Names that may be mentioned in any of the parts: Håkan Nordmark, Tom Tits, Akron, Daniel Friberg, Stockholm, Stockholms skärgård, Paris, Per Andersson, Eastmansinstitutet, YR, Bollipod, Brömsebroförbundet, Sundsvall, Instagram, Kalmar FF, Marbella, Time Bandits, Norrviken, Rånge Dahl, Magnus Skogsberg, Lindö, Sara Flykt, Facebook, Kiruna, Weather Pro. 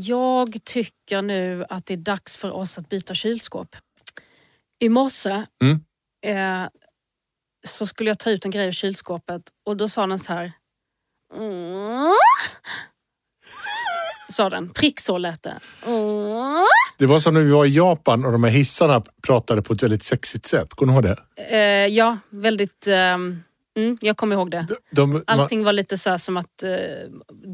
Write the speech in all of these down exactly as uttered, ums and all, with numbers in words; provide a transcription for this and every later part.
Jag tycker nu att det är dags för oss att byta kylskåp. I morse mm. så skulle jag ta ut en grej ur kylskåpet och då sa den så här. Sa den, prick så lät det. Det var som när vi var i Japan och de här hissarna pratade på ett väldigt sexigt sätt. Går ni ihåg det? Eh, ja, väldigt... Eh, mm, jag kommer ihåg det. De, de, Allting man... var lite så här som att eh,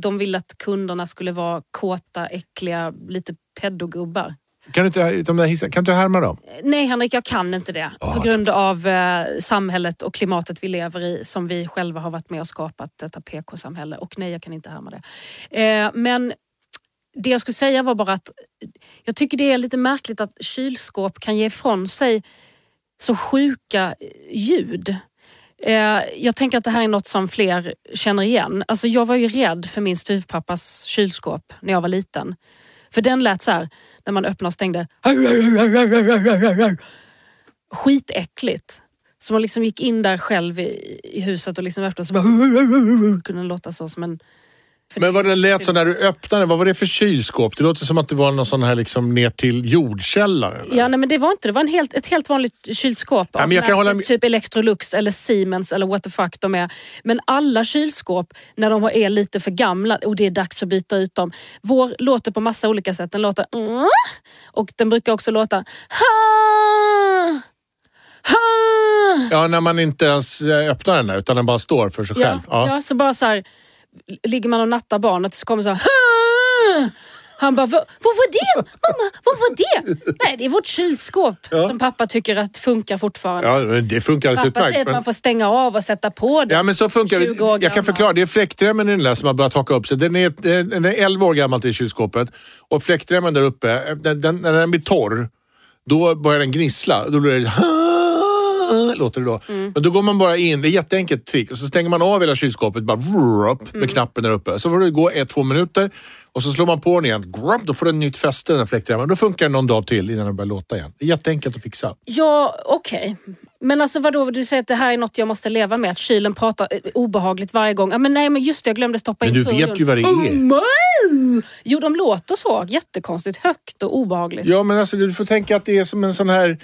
de ville att kunderna skulle vara kåta, äckliga, lite pedogubbar. Kan du inte, de där hissarna, kan du härma dem? Nej Henrik, jag kan inte det. Oh, på grund av eh, samhället och klimatet vi lever i som vi själva har varit med och skapat, detta P K-samhälle. Och nej, jag kan inte härma det. Eh, men... Det jag skulle säga var bara att jag tycker det är lite märkligt att kylskåp kan ge ifrån sig så sjuka ljud. Jag tänker att det här är något som fler känner igen. Alltså jag var ju rädd för min styvpappas kylskåp när jag var liten. För den lät så här, när man öppnade och stängde. Skitäckligt. Så man liksom gick in där själv i, i huset och liksom öppnade så bara kunde låta så som en... Men vad det lät så när du öppnade, vad var det för kylskåp? Det låter som att det var någon sån här liksom ner till jordkällare. Ja, nej men det var inte, det var en helt, ett helt vanligt kylskåp. Ja, men jag kan hålla... Typ Electrolux eller Siemens eller what the fuck de är. Men alla kylskåp, när de är lite för gamla och det är dags att byta ut dem. Vår låter på massa olika sätt. Den låter och den brukar också låta ha! Ha! Ja, när man inte ens öppnar den här, utan den bara står för sig själv. Ja, ja. ja så bara så här... Ligger man och nattar barnet så kommer så här, han bara, vad var det? Mamma, vad var det? Nej, det är vårt kylskåp ja. Som pappa tycker att funkar fortfarande. Ja, det funkar alltså utmärkt. Pappa säger att men... man får stänga av och sätta på det. Ja, men så funkar det. Jag gammal. Kan förklara, det är fläktremmen i den där som har börjat haka upp sig. Den är, den är elva år gammalt i kylskåpet. Och fläktremmen där uppe, den, den, när den blir torr, då börjar den gnissla. Då blir det låter det då. Mm. Men då går man bara in, det är jätteenkelt trick, och så stänger man av hela kylskåpet bara vrrup, med mm. knappen där uppe. Så får det gå ett, två minuter och så slår man på den igen. Grupp, då får den nytt fäste den här fläktremmen. Då funkar den någon dag till innan den börjar låta igen. Det är jätteenkelt att fixa. Ja, okej. Okay. Men alltså vadå, du säger att det här är något jag måste leva med, att kylen pratar obehagligt varje gång. Ja, men nej, men just det, jag glömde stoppa in. Men du vet runt. Ju vad det är. Oh, jo, de låter så jättekonstigt, högt och obehagligt. Ja, men alltså du får tänka att det är som en sån här...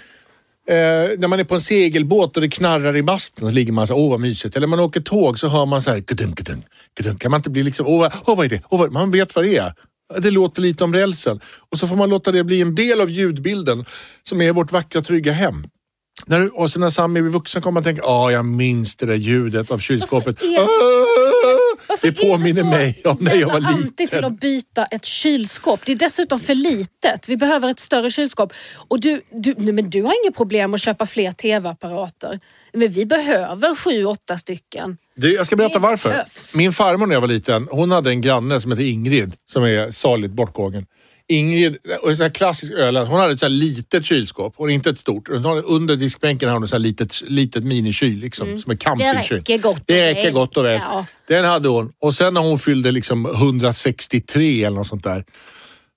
Eh, när man är på en segelbåt och det knarrar i masten så ligger man så åh vad mysigt. Eller man åker tåg så hör man så här kudum, kudum, kudum. Kan man inte bli liksom, åh oh, vad är det? Oh, man vet vad det är. Det låter lite om rälsen. Och så får man låta det bli en del av ljudbilden som är vårt vackra trygga hem. När du, och sen när Sammy är vuxen kommer man tänka, ja oh, jag minns det där ljudet av kylskåpet. Varför det påminner mig om när jag var liten. Varför alltid till att byta ett kylskåp? Det är dessutom för litet. Vi behöver ett större kylskåp. Och du, du, nej men du har inget problem att köpa fler tv-apparater. Men vi behöver sju, åtta stycken. Du, jag ska berätta det varför. Behövs. Min farmor när jag var liten, hon hade en granne som heter Ingrid. Som är saligt bortgången. Ingrid, och så här klassisk Öland, hon hade ett så här litet kylskåp. Och inte ett stort. Under diskbänken har hon ett så här litet, litet minikyl liksom, mm. som är campingkyl. Det räcker gott. Det räcker gott och väl. Ja. Den hade hon. Och sen när hon fyllde liksom hundrasextiotre eller något sånt där.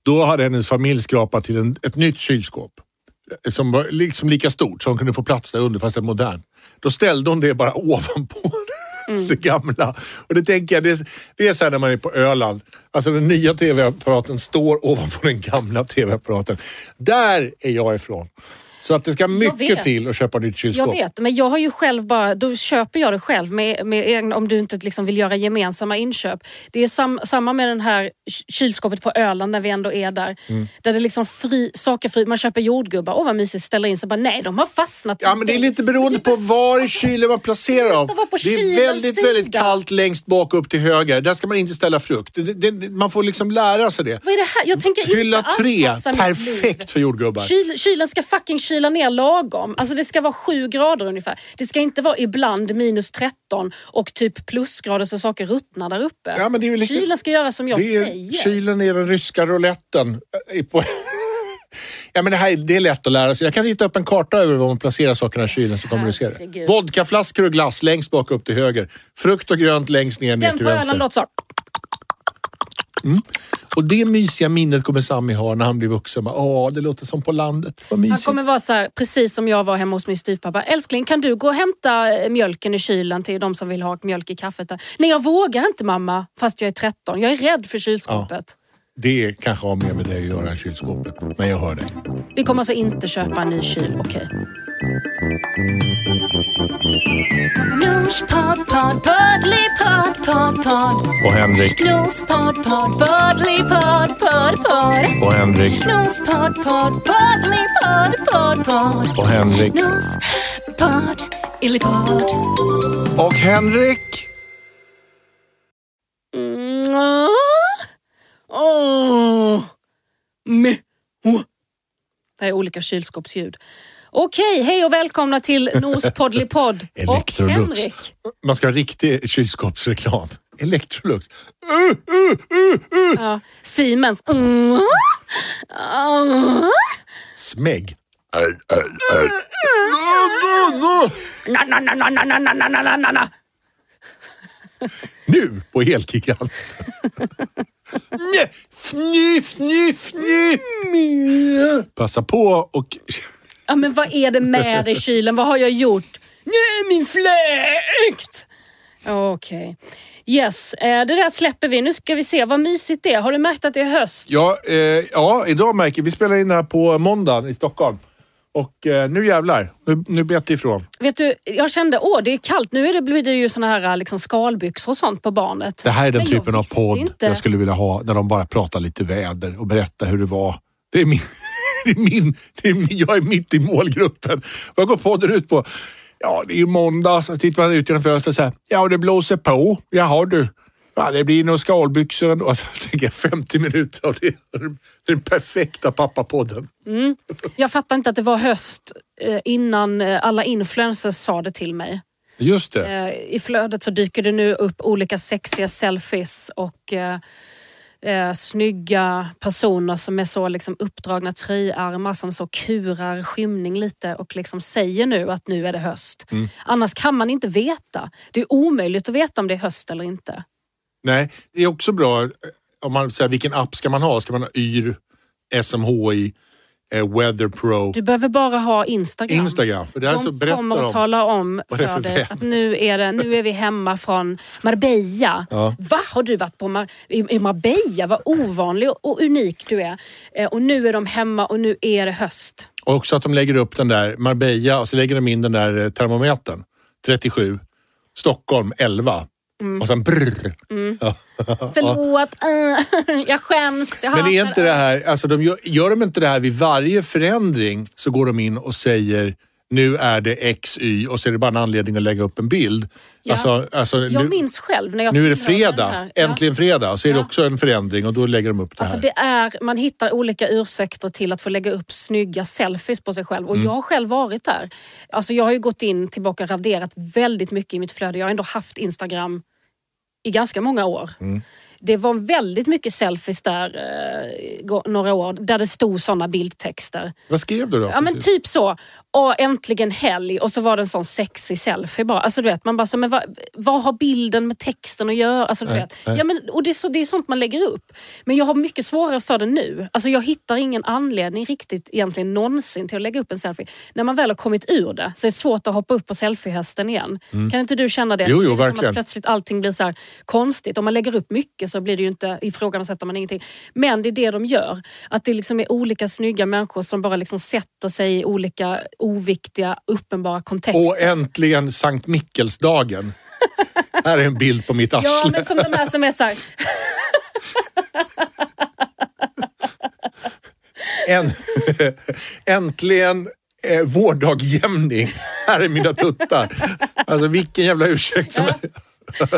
Då hade hennes familj skrapat till en, ett nytt kylskåp. Som var liksom lika stort. Så hon kunde få plats där under, fast det är modern. Då ställde hon det bara ovanpå det. Mm. Det gamla. Och det tänker jag, det är, det är så här när man är på Öland. Alltså den nya tv-apparaten står ovanpå den gamla tv-apparaten. Där är jag ifrån. Så att det ska mycket till att köpa nytt kylskåp. Jag vet, men jag har ju själv bara, då köper jag det själv med, med, om du inte liksom vill göra gemensamma inköp. Det är sam, samma med den här kylskåpet på Öland när vi ändå är där. Mm. Där det liksom fri, saker fri, man köper jordgubbar, åh vad mysigt, ställer in sig bara nej, de har fastnat. Ja, men det är lite beroende på var i kylen man placerar dem. Det är väldigt, väldigt kallt längst bak upp till höger. Där ska man inte ställa frukt. Det, det, man får liksom lära sig det. Vad är det här? Jag tänker inte hylla tre, perfekt för jordgubbar. Kyl, kylen ska fucking kyla. Kyla ner lagom. Alltså det ska vara sju grader ungefär. Det ska inte vara ibland minus tretton och typ plusgrader så saker ruttnar där uppe. Ja, men det är ju lite... Kylen ska göra som jag det är... säger. Kylen är den ryska rouletten. Ja, men det här det är lätt att lära sig. Jag kan rita upp en karta över var man placerar sakerna i kylen så kommer du se det. Vodkaflaskor och glass längst bak upp till höger. Frukt och grönt längst ner, ner till vänster. Den på så. Mm. Och det mysiga minnet kommer Sammy ha när han blir vuxen. Åh, det låter som på landet. Vad mysigt. Han kommer vara så här, precis som jag var hemma hos min styvpappa. Älskling, kan du gå och hämta mjölken i kylen till de som vill ha mjölk i kaffet där? Nej, jag vågar inte mamma, fast jag är tretton. Jag är rädd för kylskåpet. Ja. Det kanske har mer med dig att göra än kylskåpet. Men jag hör dig. Vi kommer alltså inte köpa en ny kyl, okej. Okay. Och Henrik. Och Henrik. Och Henrik. Och Henrik. Åh! Me. Oh. Det är olika kylskåpsljud. Okej, hej och välkomna till Nospodly Pod och Henrik. Man ska ha riktig kylskåpsreklam. Electrolux. Uh, uh, uh, uh. Ja. Siemens. Uh, uh. Smeg. Uh, uh, uh. Uh, uh, uh. Na, na, na, na, na, na, na, na, na, na. Nu på helgigant. Fny, fny, fny. Passa på och... Ja, men vad är det med dig, kylen? Vad har jag gjort? Nej, min fläkt! Okej. Okay. Yes, det där släpper vi. Nu ska vi se vad mysigt det är. Har du märkt att det är höst? Ja, eh, ja idag märker vi. Vi spelar in här på måndag i Stockholm. Och eh, nu jävlar, nu, nu bet ifrån. Vet du, jag kände, åh det är kallt. Nu är det, blir det ju såna här liksom, skalbyxor och sånt på barnet. Det här är den men typen av podd inte. Jag skulle vilja ha när de bara pratar lite väder och berättar hur det var. Det är min... Det är min, det är min, jag är mitt i målgruppen. Vad går podden ut på? Ja, det är ju måndag. Så tittar man ut genom fönstret och säger, ja det blåser på. Jaha du. Ja, det blir nog skalbyxor ändå. Alltså, jag tänker femtio minuter av det. Det är den perfekta pappapodden. Mm. Jag fattar inte att det var höst innan alla influencers sa det till mig. Just det. I flödet så dyker det nu upp olika sexiga selfies och... Eh, snygga personer som är så liksom uppdragna tröjarmar som så kurar skymning lite och liksom säger nu att nu är det höst. Mm. Annars kan man inte veta. Det är omöjligt att veta om det är höst eller inte. Nej, det är också bra om man säger vilken app ska man ha? Ska man ha Y R, S M H I, eh, Weather Pro? Du behöver bara ha Instagram. Instagram, för det här så berättar de. De kommer att tala om för, för dig att nu är, det, nu är vi hemma från Marbella. Ja. Va? Har du varit på Mar- i Marbella? Vad ovanlig och, och unik du är. Eh, och nu är de hemma och nu är det höst. Och också att de lägger upp den där Marbella och så lägger de in den där termometern. trettiosju. Stockholm elva. Mm. Och sen brrr. Mm. Ja. Förlåt, jag skäms. Jag Men är inte det här, alltså de gör, gör de inte det här vid varje förändring så går de in och säger nu är det X, Y och så är det bara en anledning att lägga upp en bild. Ja. Alltså, alltså, jag nu, minns själv. När jag nu är det fredag, äntligen ja. fredag och så är ja. det också en förändring och då lägger de upp det alltså här. Det är, man hittar olika ursäkter till att få lägga upp snygga selfies på sig själv och mm. jag har själv varit där. Alltså jag har ju gått in tillbaka och raderat väldigt mycket i mitt flöde. Jag har ändå haft Instagram i ganska många år. Mm. Det var väldigt mycket selfies där eh, några år där det stod såna bildtexter. Vad skrev du då? Ja men typ så, och äntligen helg och så var det en sån sexy selfie bara. Alltså du vet man bara så men vad, vad har bilden med texten att göra? Alltså du nej, vet. Nej. Ja men och det är så det är sånt man lägger upp. Men jag har mycket svårare för det nu. Alltså jag hittar ingen anledning riktigt egentligen någonsin till att lägga upp en selfie. När man väl har kommit ur det så är det svårt att hoppa upp på selfiehästen igen. Mm. Kan inte du känna det? Jo, jo, verkligen. Som att plötsligt allting blir så här konstigt om man lägger upp mycket. Så blir det ju inte, ifrågasätter man ingenting. Men det är det de gör. Att det liksom är olika snygga människor som bara liksom sätter sig i olika oviktiga, uppenbara kontexter. Och äntligen Sankt Mikkelsdagen. Här är en bild på mitt arsle. Ja, men som de här som är så här. Äntligen eh, vårdagjämning. Här är mina tuttar. Alltså vilken jävla ursäkt som ja. är...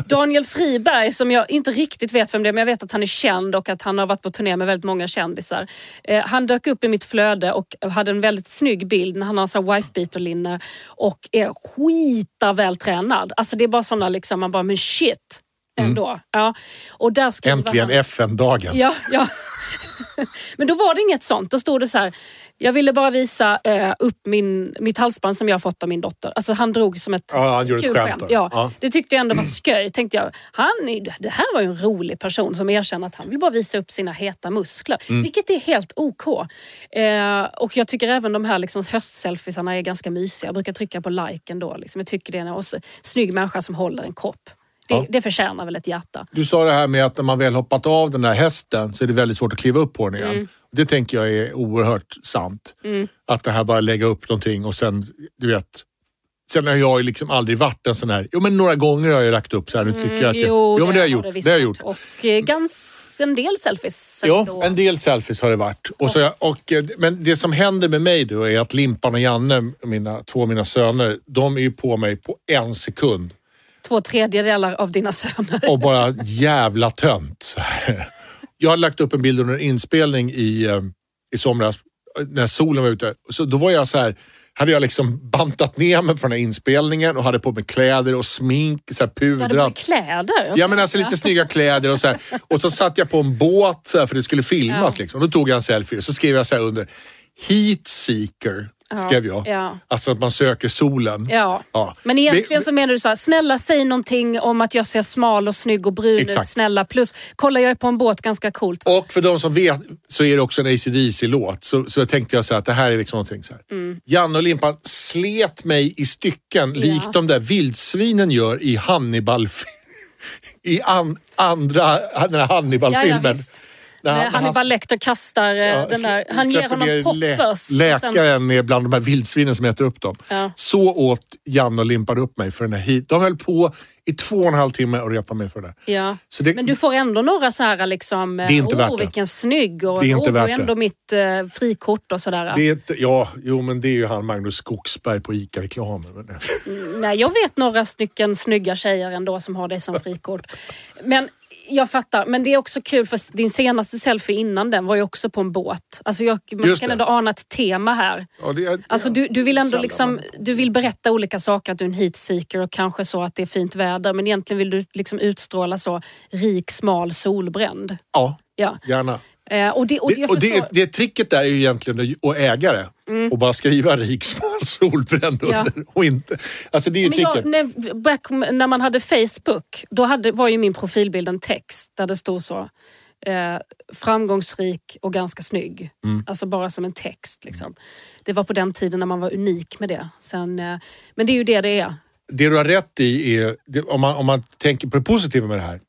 Daniel Friberg som jag inte riktigt vet vem det är men jag vet att han är känd och att han har varit på turné med väldigt många kändisar. Eh, han dök upp i mitt flöde och hade en väldigt snygg bild när han har så wife-beater-linne och är skita vältränad. Alltså det är bara sådana liksom, man bara men shit ändå. Mm. Ja. Och där skriver äntligen han... F N-dagen. Ja, ja. Men då var det inget sånt. Då stod det så här, jag ville bara visa eh, upp min, mitt halsband som jag har fått av min dotter. Alltså han drog som ett ja, han gjorde kul skämt. Ja, ja. Det tyckte jag ändå var sköj. Tänkte jag, han är, det här var ju en rolig person som erkänner att han vill bara visa upp sina heta muskler. Mm. Vilket är helt ok. Eh, och jag tycker även de här liksom, höstselfiesarna är ganska mysiga. Jag brukar trycka på liken då. Liksom. Jag tycker det är en snygg människa som håller en kopp. Det, ja. det förtjänar väl ett hjärta. Du sa det här med att när man väl hoppat av den där hästen så är det väldigt svårt att kliva upp på den igen. Mm. Det tänker jag är oerhört sant. Mm. Att det här bara lägga upp någonting och sen, du vet... Sen har jag liksom aldrig varit en sån här... Jo, men några gånger har jag lagt upp så här. Nu tycker mm, jag att jag, jo, jo, men det har jag, det gjort, det har jag gjort. Och eh, ganska en del selfies. Jo, då. en del selfies har det varit. Och oh. så jag, och, men det som händer med mig då är att Limpan och Janne, mina, två av mina söner, de är ju på mig på en sekund. Två tredjedelar av dina söner. Och bara jävla tönt. Jag hade lagt upp en bild under en inspelning i, i somras, när solen var ute. Så då var jag så här... Hade jag liksom bantat ner mig från den här inspelningen och hade på mig kläder och smink, så här pudrat. Du hade kläder? Ja, men alltså lite snygga kläder och så här. Och så satt jag på en båt så här, för det skulle filmas ja. liksom. Då tog jag en selfie och så skrev jag så här under. Heat seeker skrev jag. Ja. Alltså att man söker solen. Ja, ja. Men egentligen så menar du så här, snälla säg någonting om att jag ser smal och snygg och brun ut, snälla. Plus, kolla jag är på en båt, ganska coolt. Och för de som vet så är det också en A C D C-låt. Så, så tänkte jag så här, att det här är liksom någonting så här. Mm. Janne och Limpan slet mig i stycken ja. likt de där vildsvinen gör i Hannibal i an, andra, den här Hannibal-filmen. Ja, ja, Han, han är bara läkt och kastar ja, den där. Han ger honom poppers. Lä, läkaren är bland de här vildsvinen som äter upp dem. Ja. Så åt Jan och limpade upp mig för den här hit. De höll på i två och en halv timme och repade mig för det. Ja. Så det. Men du får ändå några så här liksom... Det är inte värt det. Åh, vilken snygg. Och det är inte värt det. Och ändå mitt eh, frikort och sådär. Det är inte, ja, jo men det är ju han Magnus Skogsberg på ICA-reklamen. Nej, jag vet några stycken snygga tjejer ändå som har det som frikort. Men... Jag fattar, men det är också kul för din senaste selfie innan den var ju också på en båt. Alltså jag, man Just kan det. ändå ana ett tema här. Ja, det är, alltså du, du vill ändå sällan, liksom, du vill berätta olika saker, att du är en heat seeker och kanske så att det är fint väder. Men egentligen vill du liksom utstråla så rik, smal, solbränd. Ja, ja. gärna. Eh, och det, och det, och det, det tricket där är ju egentligen att äga det. Mm. Och bara skriva rik, smal, solbränd ja. under. Och inte. Alltså det är ju men tricket. Jag, när, back, när man hade Facebook, då hade, var ju min profilbild en text där det stod så. Eh, framgångsrik och ganska snygg. Mm. Alltså bara som en text. Liksom. Det var på den tiden när man var unik med det. Sen, eh, men det är ju det det är. Det du har rätt i är, det, om, man, om man tänker på det positiva med det här,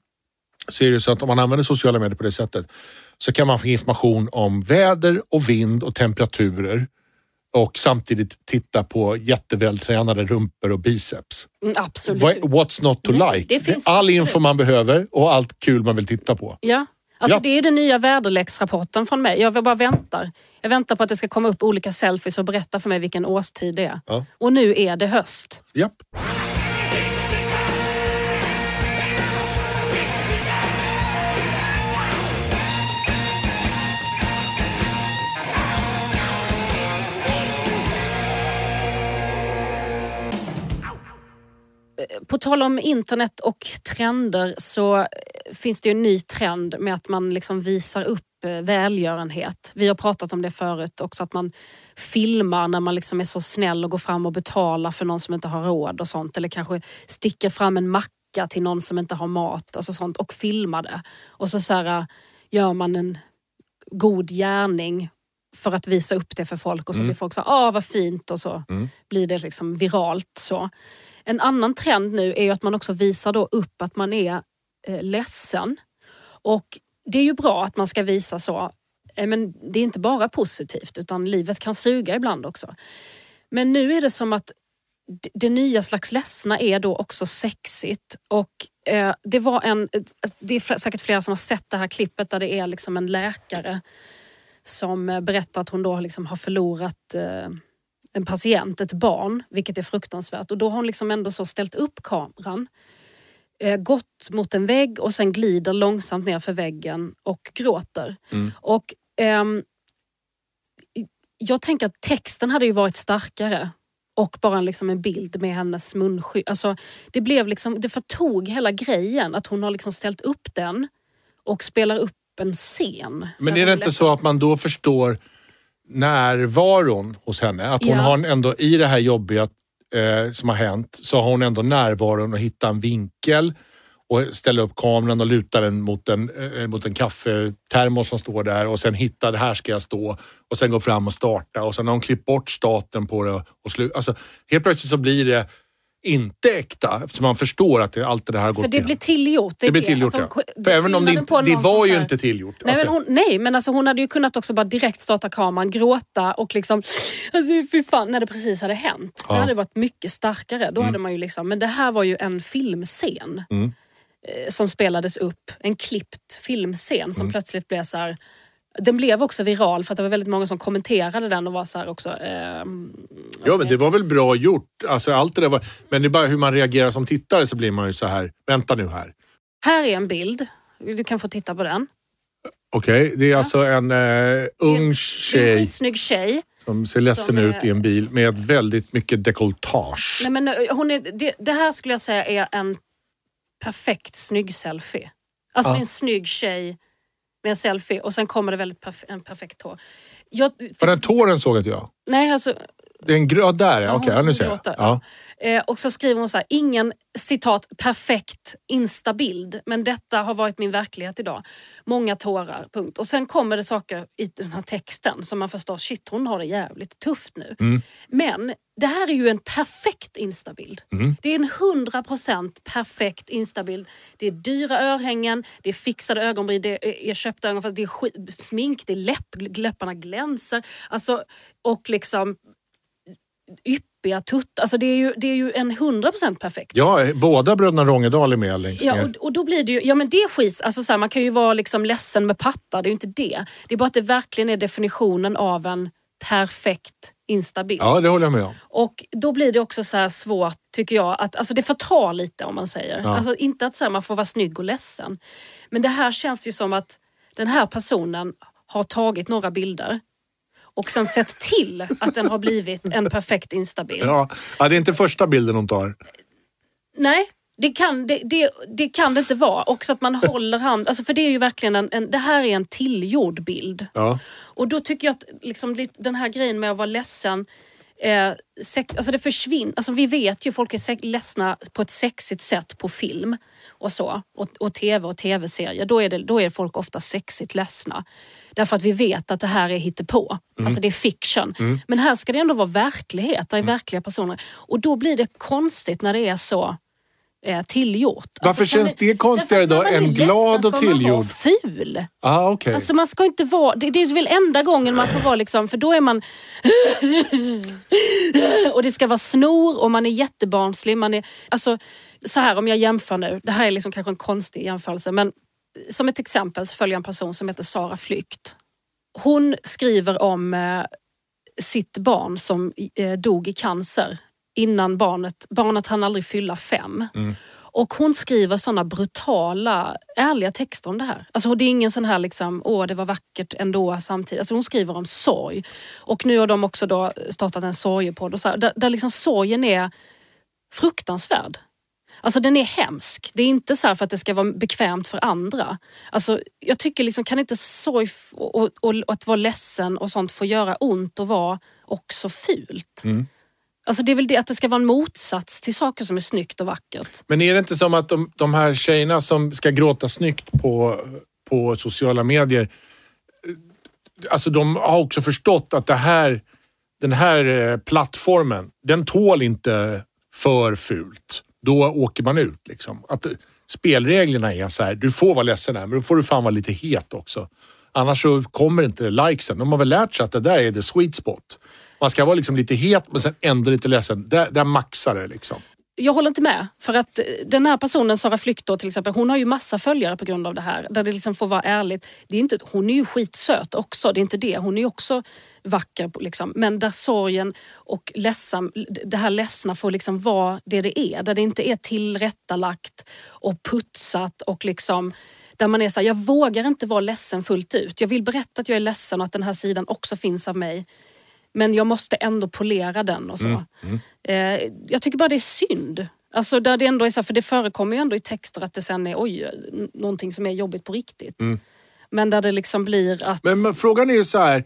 så är det så att om man använder sociala medier på det sättet så kan man få information om väder och vind och temperaturer och samtidigt titta på jättevältränade rumpor och biceps. Mm, absolut. What's not to Nej, like? Det finns all info man behöver och allt kul man vill titta på. Ja, alltså ja. det är den nya väderleksrapporten från mig. Jag bara väntar. Jag väntar på att det ska komma upp olika selfies och berätta för mig vilken årstid det är. Ja. Och nu är det höst. Japp. På tal om internet och trender så finns det ju en ny trend med att man liksom visar upp välgörenhet. Vi har pratat om det förut också, att man filmar när man liksom är så snäll och går fram och betalar för någon som inte har råd och sånt. Eller kanske sticker fram en macka till någon som inte har mat, alltså sånt, och filmar det. Och så, så här, gör man en god gärning för att visa upp det för folk och så mm. blir folk så här, ah, vad fint, och så mm. blir det liksom viralt så. En annan trend nu är ju att man också visar då upp att man är eh, ledsen. Och det är ju bra att man ska visa så. Eh, men det är inte bara positivt, utan livet kan suga ibland också. Men nu är det som att d- det nya slags ledsna är då också sexigt. Och eh, det var en... Det är fl- säkert flera som har sett det här klippet där det är liksom en läkare som eh, berättar att hon då liksom har förlorat... Eh, en patient, ett barn, vilket är fruktansvärt. Och då har hon liksom ändå så ställt upp kameran, eh, gått mot en vägg och sen glider långsamt ner för väggen och gråter. Mm. Och ehm, jag tänker att texten hade ju varit starkare och bara liksom en bild med hennes munskydd. Alltså, det blev liksom, det förtog hela grejen att hon har liksom ställt upp den och spelar upp en scen. Men är det inte så att man då förstår närvaron hos henne, att hon yeah. har ändå i det här jobbet eh, som har hänt, så har hon ändå närvaron och hitta en vinkel och ställa upp kameran och luta den mot en, eh, mot en kaffetermos som står där, och sen hitta det här ska jag stå, och sen gå fram och starta, och sen har hon klippt bort staten på det och slut. Alltså helt plötsligt så blir det inte äkta, eftersom man förstår att det, allt det här har gått för det igen. Blir tillgjort. Det, det blir tillgjort, alltså, ja. För även om det, det, det var ju inte tillgjort. Nej, alltså. men hon, nej, men alltså hon hade ju kunnat också bara direkt starta kameran, gråta och liksom, alltså fy fan, när det precis hade hänt. Ja. Det hade varit mycket starkare. Då mm. hade man ju liksom, men det här var ju en filmscen mm. som spelades upp. En klippt filmscen som mm. plötsligt blev så här. Den blev också viral för att det var väldigt många som kommenterade den och var så här också. Eh, ja, men det var väl bra gjort. Alltså, allt det där var, men det är bara hur man reagerar som tittare, så blir man ju så här. Vänta nu här. Här är en bild. Du kan få titta på den. Okej, okay, det är ja. alltså en eh, ung tjej. En skitsnygg tjej. Som ser ledsen som är, ut i en bil med väldigt mycket dekoltage. Nej, men hon är, det, det här skulle jag säga är en perfekt snygg selfie. Alltså ah. en snygg tjej. Med en selfie. Och sen kommer det väldigt perf- en perfekt tår. Jag, för den tåren såg inte jag. Nej, alltså... Det är en gröd där, ja, okej, okay, nu ser jag. Ja. Eh, och så skriver hon så här, ingen, citat, perfekt instabild. Men detta har varit min verklighet idag. Många tårar, punkt. Och sen kommer det saker i den här texten som man förstår, shit, hon har det jävligt tufft nu. Mm. Men det här är ju en perfekt instabild. Mm. Det är en hundra procent perfekt instabild. Det är dyra örhängen, det är fixade ögonbryn, det är köpta ögon, det är sk- smink, det är läpp, läpparna glänser. Alltså, och liksom... yppiga tutt. Alltså det är ju, det är ju en hundra procent perfekt. Ja, båda bröderna Rånge Dahl är med längst ner. Ja, och, och då blir det ju, ja men det är skits. Alltså så här, man kan ju vara liksom ledsen med patta, det är ju inte det. Det är bara att det verkligen är definitionen av en perfekt instabil. Ja, det håller jag med om. Och då blir det också så här svårt, tycker jag, att alltså det förtar lite, om man säger. Ja. Alltså inte att så här, man får vara snygg och ledsen. Men det här känns ju som att den här personen har tagit några bilder och sen sett till att den har blivit en perfekt instabil. Ja, det är inte första bilden hon tar. Nej, det kan det, det, det, kan det inte vara. Också att man håller hand... Alltså för det är ju verkligen en... en det här är en tillgjord bild. Ja. Och då tycker jag att liksom, den här grejen med att vara ledsen... Eh, sex, alltså det försvinner... Alltså vi vet ju, folk är sex, ledsna på ett sexigt sätt på film och så. Och, och tv och tv-serier. Då är, det, då är folk ofta sexigt ledsna. Därför att vi vet att det här är hittepå. Mm. Alltså det är fiction. Mm. Men här ska det ändå vara verklighet. Det är mm. verkliga personer. Och då blir det konstigt när det är så eh, tillgjort. Varför alltså, känns det, det konstigare idag än glad och tillgjord? Ska man vara ful. Ah, okay. Alltså man ska inte vara... Det, det är väl enda gången man får vara liksom... För då är man... och det ska vara snor och man är jättebarnslig. Man är... Alltså så här, om jag jämför nu. Det här är liksom kanske en konstig jämförelse, men... Som ett exempel så följer en person som heter Sara Flykt. Hon skriver om eh, sitt barn som eh, dog i cancer innan barnet, barnet hann aldrig fylla fem. Mm. Och hon skriver sådana brutala, ärliga texter om det här. Alltså det är ingen sån här liksom, åh det var vackert ändå samtidigt. Alltså hon skriver om sorg. Och nu har de också då startat en sorgepodd och så här, där, där liksom sorgen är fruktansvärd. Alltså den är hemsk. Det är inte så här för att det ska vara bekvämt för andra. Alltså jag tycker liksom, kan inte sorg och, och, och att vara ledsen och sånt få göra ont och vara också fult. Mm. Alltså det är väl det att det ska vara en motsats till saker som är snyggt och vackert. Men är det inte som att de, de här tjejerna som ska gråta snyggt på, på sociala medier, alltså de har också förstått att det här, den här plattformen, den tål inte för fult. Då åker man ut liksom. Att spelreglerna är så här, du får vara ledsen här, men då får du fan vara lite het också. Annars så kommer inte likesen. De har väl lärt sig att det där är the sweet spot. Man ska vara liksom lite het, men sen ändå lite ledsen. Där, där maxar det liksom. Jag håller inte med. För att den här personen, Sara Flykt då, till exempel, hon har ju massa följare på grund av det här. Där det liksom får vara ärligt. Det är inte, hon är ju skitsöt också, det är inte det. Hon är ju också vacker liksom. Men där sorgen och ledsam, det här ledsna får liksom vara det det är. Där det inte är tillrättalagt och putsat och liksom... Där man är så här, jag vågar inte vara ledsen fullt ut. Jag vill berätta att jag är ledsen och att den här sidan också finns av mig. Men jag måste ändå polera den och så. Mm. Mm. Eh, jag tycker bara det är synd. Alltså där det ändå är så, för det förekommer ju ändå i texter att det sen är oj, någonting som är jobbigt på riktigt. Mm. Men där det liksom blir att... Men, men frågan är ju så här,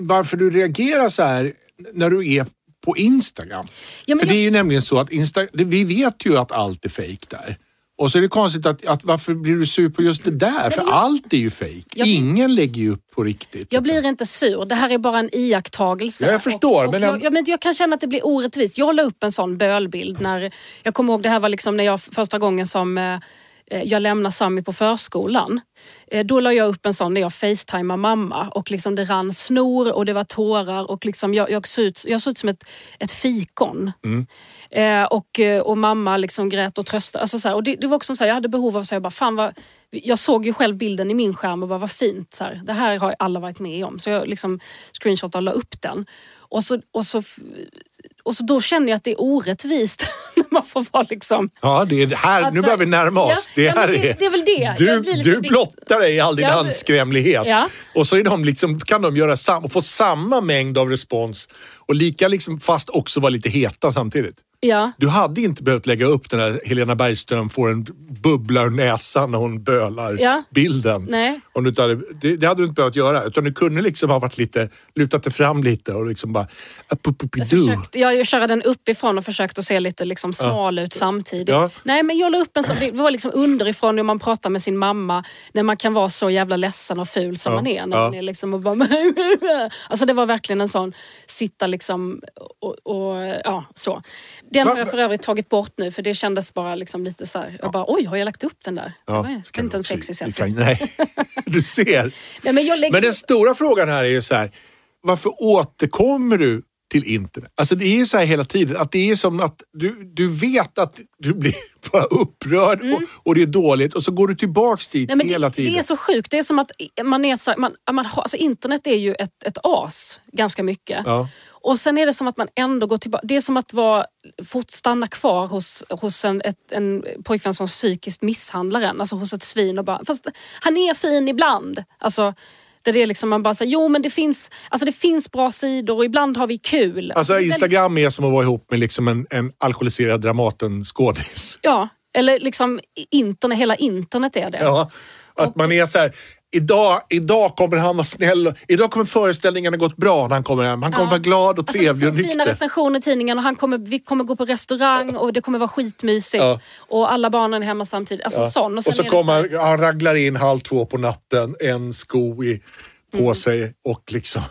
varför du reagerar så här när du är på Instagram? Ja, för jag... det är ju nämligen så att Insta... vi vet ju att allt är fake där. Och så är det konstigt att, att varför blir du sur på just det där? För jag, allt är ju fejk. Ingen lägger ju upp på riktigt. Jag blir inte sur. Det här är bara en iakttagelse. Ja, jag förstår. Och, och men, jag, jag, men jag kan känna att det blir orättvist. Jag la upp en sån bölbild när... Jag kommer ihåg det här var liksom när jag första gången som... Eh, jag lämnar Sammy på förskolan. Då la jag upp en sån där jag facetimar mamma och liksom det rann snor och det var tårar och liksom jag, jag såg ut, jag såg ut som ett, ett fikon. Mm. Eh, och, och mamma liksom grät och tröstade. Alltså så här, och det, det var också så här, jag hade behov av att säga bara fan vad... Jag såg ju själv bilden i min skärm och bara vad fint. Så här. Det här har alla varit med om. Så jag liksom screenshotade och la upp den. Och så... Och så Och så då känner jag att det är orättvist när man får vara liksom... Ja, det är här. Alltså, nu börjar vi närma oss. Ja, det, här ja, det, är, det är väl det. Du, du blottar dig i all din ja, handskrämlighet. Ja. Och så är de liksom, kan de göra sam- få samma mängd av respons. Och lika liksom, fast också vara lite heta samtidigt. Ja. Du hade inte behövt lägga upp den där Helena Bergström får en bubblar näsan när hon bölar ja. bilden. Nej. Om du inte hade, det, det hade du inte behövt göra. Utan du kunde liksom ha varit lite, lutat dig fram lite och liksom bara... Jag, försökte, jag körde den uppifrån och försökte se lite liksom smal ja. ut samtidigt. Ja. Nej, men jag la upp en sån... Det var liksom underifrån när man pratar med sin mamma när man kan vara så jävla ledsen och ful som ja. man är. När ja. man är liksom och bara... Alltså det var verkligen en sån sitta liksom och, och ja, så... Den har jag för övrigt tagit bort nu för det kändes bara liksom lite så här. Jag bara, oj, har jag lagt upp den där? Ja, det är inte en sexig selfie. Nej, du ser. Nej, men, jag lägger... men den stora frågan här är ju så här, varför återkommer du till internet? Alltså det är ju så här hela tiden, att det är som att du, du vet att du blir bara upprörd mm. och, och det är dåligt och så går du tillbaks dit. Nej, men hela det, tiden. Det är så sjukt, det är som att man är så, man, man har, alltså internet är ju ett, ett as ganska mycket. Ja. Och sen är det som att man ändå går tillbaka. Det är som att vara, fort stanna kvar hos, hos en, ett, en pojkvän som psykiskt misshandlar en. Alltså hos ett svin och bara, fast han är fin ibland. Alltså, där det är liksom man bara säger, jo men det finns, alltså det finns bra sidor och ibland har vi kul. Alltså Instagram är som att vara ihop med liksom en, en alkoholiserad Dramaten-skådis. Ja, eller liksom internet, hela internet är det. Ja, att och, man är så här... Idag, idag kommer han vara snäll. Idag kommer föreställningarna gått bra när han kommer hem. Han kommer ja. vara glad och trevlig alltså, och nykter. Fina recensioner i tidningarna. Han kommer, vi kommer gå på restaurang och det kommer vara skitmysigt. Ja. Och alla barnen är hemma samtidigt. Alltså ja. sån. Och, och så kommer liksom... han raglar in halv två på natten. En sko i, på mm. sig och liksom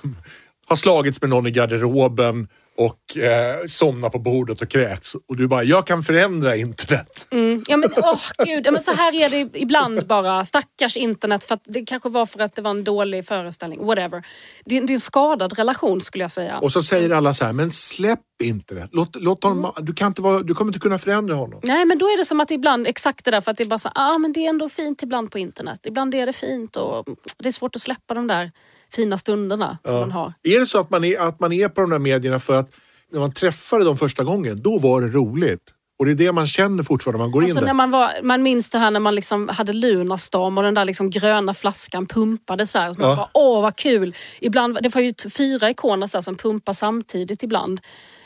har slagits med någon i garderoben. Och eh, somnar på bordet och kräks. Och du bara, jag kan förändra internet. Mm. Ja men åh oh, gud, ja, men så här är det ibland bara. Stackars internet, för att det kanske var för att det var en dålig föreställning. Whatever. Det, det är en skadad relation skulle jag säga. Och så säger alla så här, men släpp internet. Låt, låt honom, mm. du, kan inte vara, du kommer inte kunna förändra honom. Nej men då är det som att ibland, exakt det där. För att det är bara så, ah men det är ändå fint ibland på internet. Ibland är det fint och det är svårt att släppa de där fina stunderna som ja. man har. Är det så att man är, att man är på de där medierna för att när man träffade dem första gången, då var det roligt. Och det är det man känner fortfarande när man går alltså in där. När man, var, man minns det här när man liksom hade Luna Stam och den där liksom gröna flaskan pumpade så här. Så ja. man bara, åh vad kul. Ibland, det var ju fyra ikoner så här som pumpar samtidigt ibland.